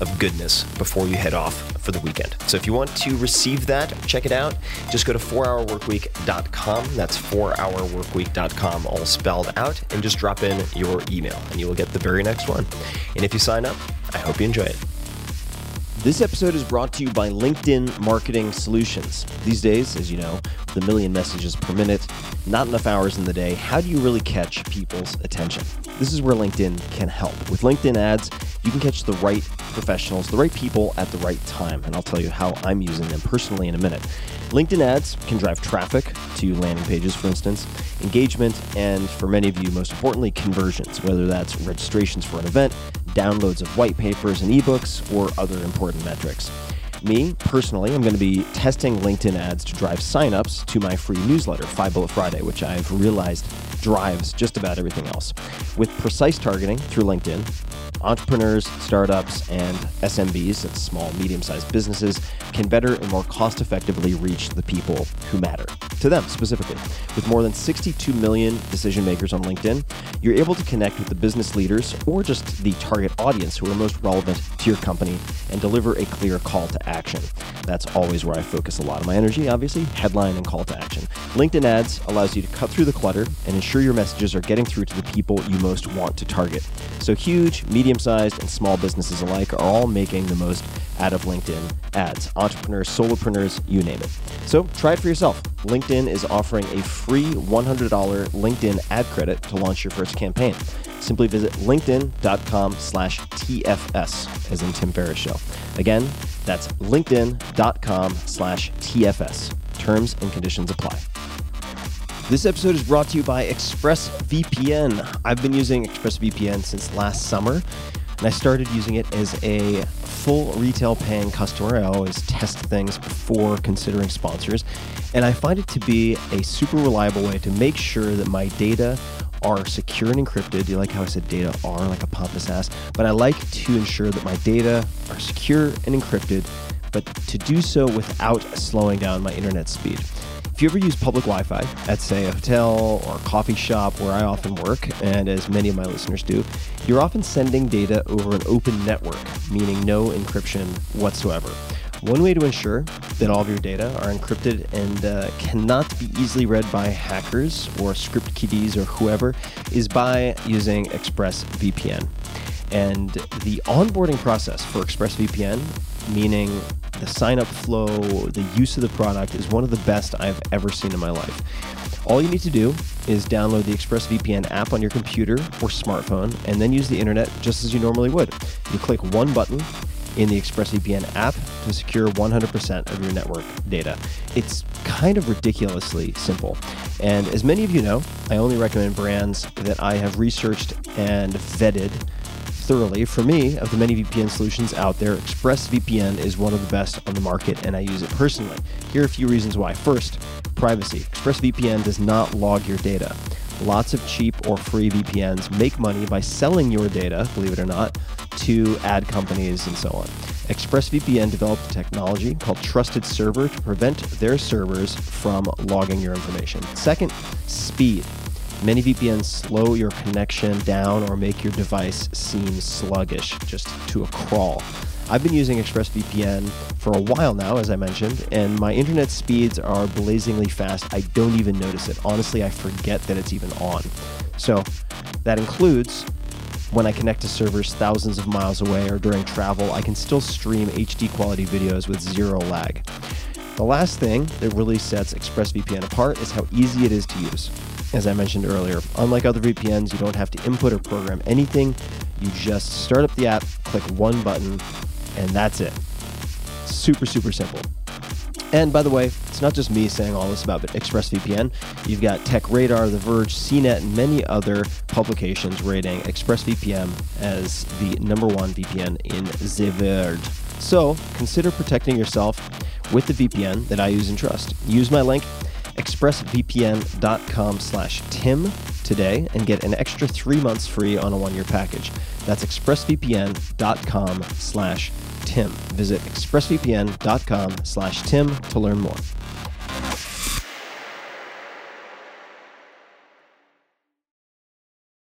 of goodness before you head off for the weekend. So if you want to receive that, check it out. Just go to 4hourworkweek.com. That's 4hourworkweek.com, all spelled out, and just drop in your email and you will get the very next one. And if you sign up, I hope you enjoy it. This episode is brought to you by LinkedIn Marketing Solutions. These days, as you know, with a million messages per minute, not enough hours in the day, how do you really catch people's attention? This is where LinkedIn can help. With LinkedIn ads, you can catch the right professionals, the right people at the right time, and I'll tell you how I'm using them personally in a minute. LinkedIn ads can drive traffic to landing pages, for instance, engagement, and for many of you, most importantly, conversions, whether that's registrations for an event, downloads of white papers and ebooks, or other important metrics. Me, personally, I'm going to be testing LinkedIn ads to drive signups to my free newsletter, 5 Bullet Friday, which I've realized drives just about everything else. With precise targeting through LinkedIn, entrepreneurs, startups, and SMBs, that's small, medium-sized businesses, can better and more cost-effectively reach the people who matter, to them specifically. With more than 62 million decision makers on LinkedIn, you're able to connect with the business leaders or just the target audience who are most relevant to your company and deliver a clear call to action. That's always where I focus a lot of my energy, obviously, headline and call to action. LinkedIn ads allows you to cut through the clutter and ensure your messages are getting through to the people you most want to target. So huge, medium-sized, and small businesses alike are all making the most out of LinkedIn ads. Entrepreneurs, solopreneurs, you name it. So try it for yourself. LinkedIn is offering a free $100 LinkedIn ad credit to launch your first campaign. Simply visit linkedin.com/TFS, as in Tim Ferriss Show. Again, that's linkedin.com/TFS. Terms and conditions apply. This episode is brought to you by ExpressVPN. I've been using ExpressVPN since last summer, and I started using it as a full retail paying customer. I always test things before considering sponsors, and I find it to be a super reliable way to make sure that my data are secure and encrypted. You like how I said data are like a pompous ass, but I like to ensure that my data are secure and encrypted, but to do so without slowing down my internet speed. If you ever use public Wi-Fi at, say, a hotel or a coffee shop where I often work, and as many of my listeners do, you're often sending data over an open network, meaning no encryption whatsoever. One way to ensure that all of your data are encrypted and cannot be easily read by hackers or script kiddies or whoever is by using ExpressVPN. And the onboarding process for ExpressVPN, meaning the sign-up flow, the use of the product, is one of the best I've ever seen in my life. All you need to do is download the ExpressVPN app on your computer or smartphone and then use the internet just as you normally would. You click one button in the ExpressVPN app to secure 100% of your network data. It's kind of ridiculously simple. And as many of you know, I only recommend brands that I have researched and vetted thoroughly. For me, of the many VPN solutions out there, ExpressVPN is one of the best on the market, and I use it personally. Here are a few reasons why. First, privacy. ExpressVPN does not log your data. Lots of cheap or free VPNs make money by selling your data, believe it or not, to ad companies and so on. ExpressVPN developed a technology called Trusted Server to prevent their servers from logging your information. Second, speed. Many VPNs slow your connection down or make your device seem sluggish, just to a crawl. I've been using ExpressVPN for a while now, as I mentioned, and my internet speeds are blazingly fast. I don't even notice it. Honestly, I forget that it's even on. So that includes when I connect to servers thousands of miles away or during travel, I can still stream HD quality videos with zero lag. The last thing that really sets ExpressVPN apart is how easy it is to use. As I mentioned earlier, unlike other VPNs, you don't have to input or program anything. You just start up the app, click one button, and that's it. Super, super simple. And by the way, it's not just me saying all this about ExpressVPN. You've got Tech Radar, The Verge, CNET, and many other publications rating ExpressVPN as the #1 VPN in the world. So consider protecting yourself with the VPN that I use and trust. Use my link, expressvpn.com/Tim today, and get an extra 3 months free on a one-year package. That's expressvpn.com/Tim. Visit expressvpn.com/Tim to learn more.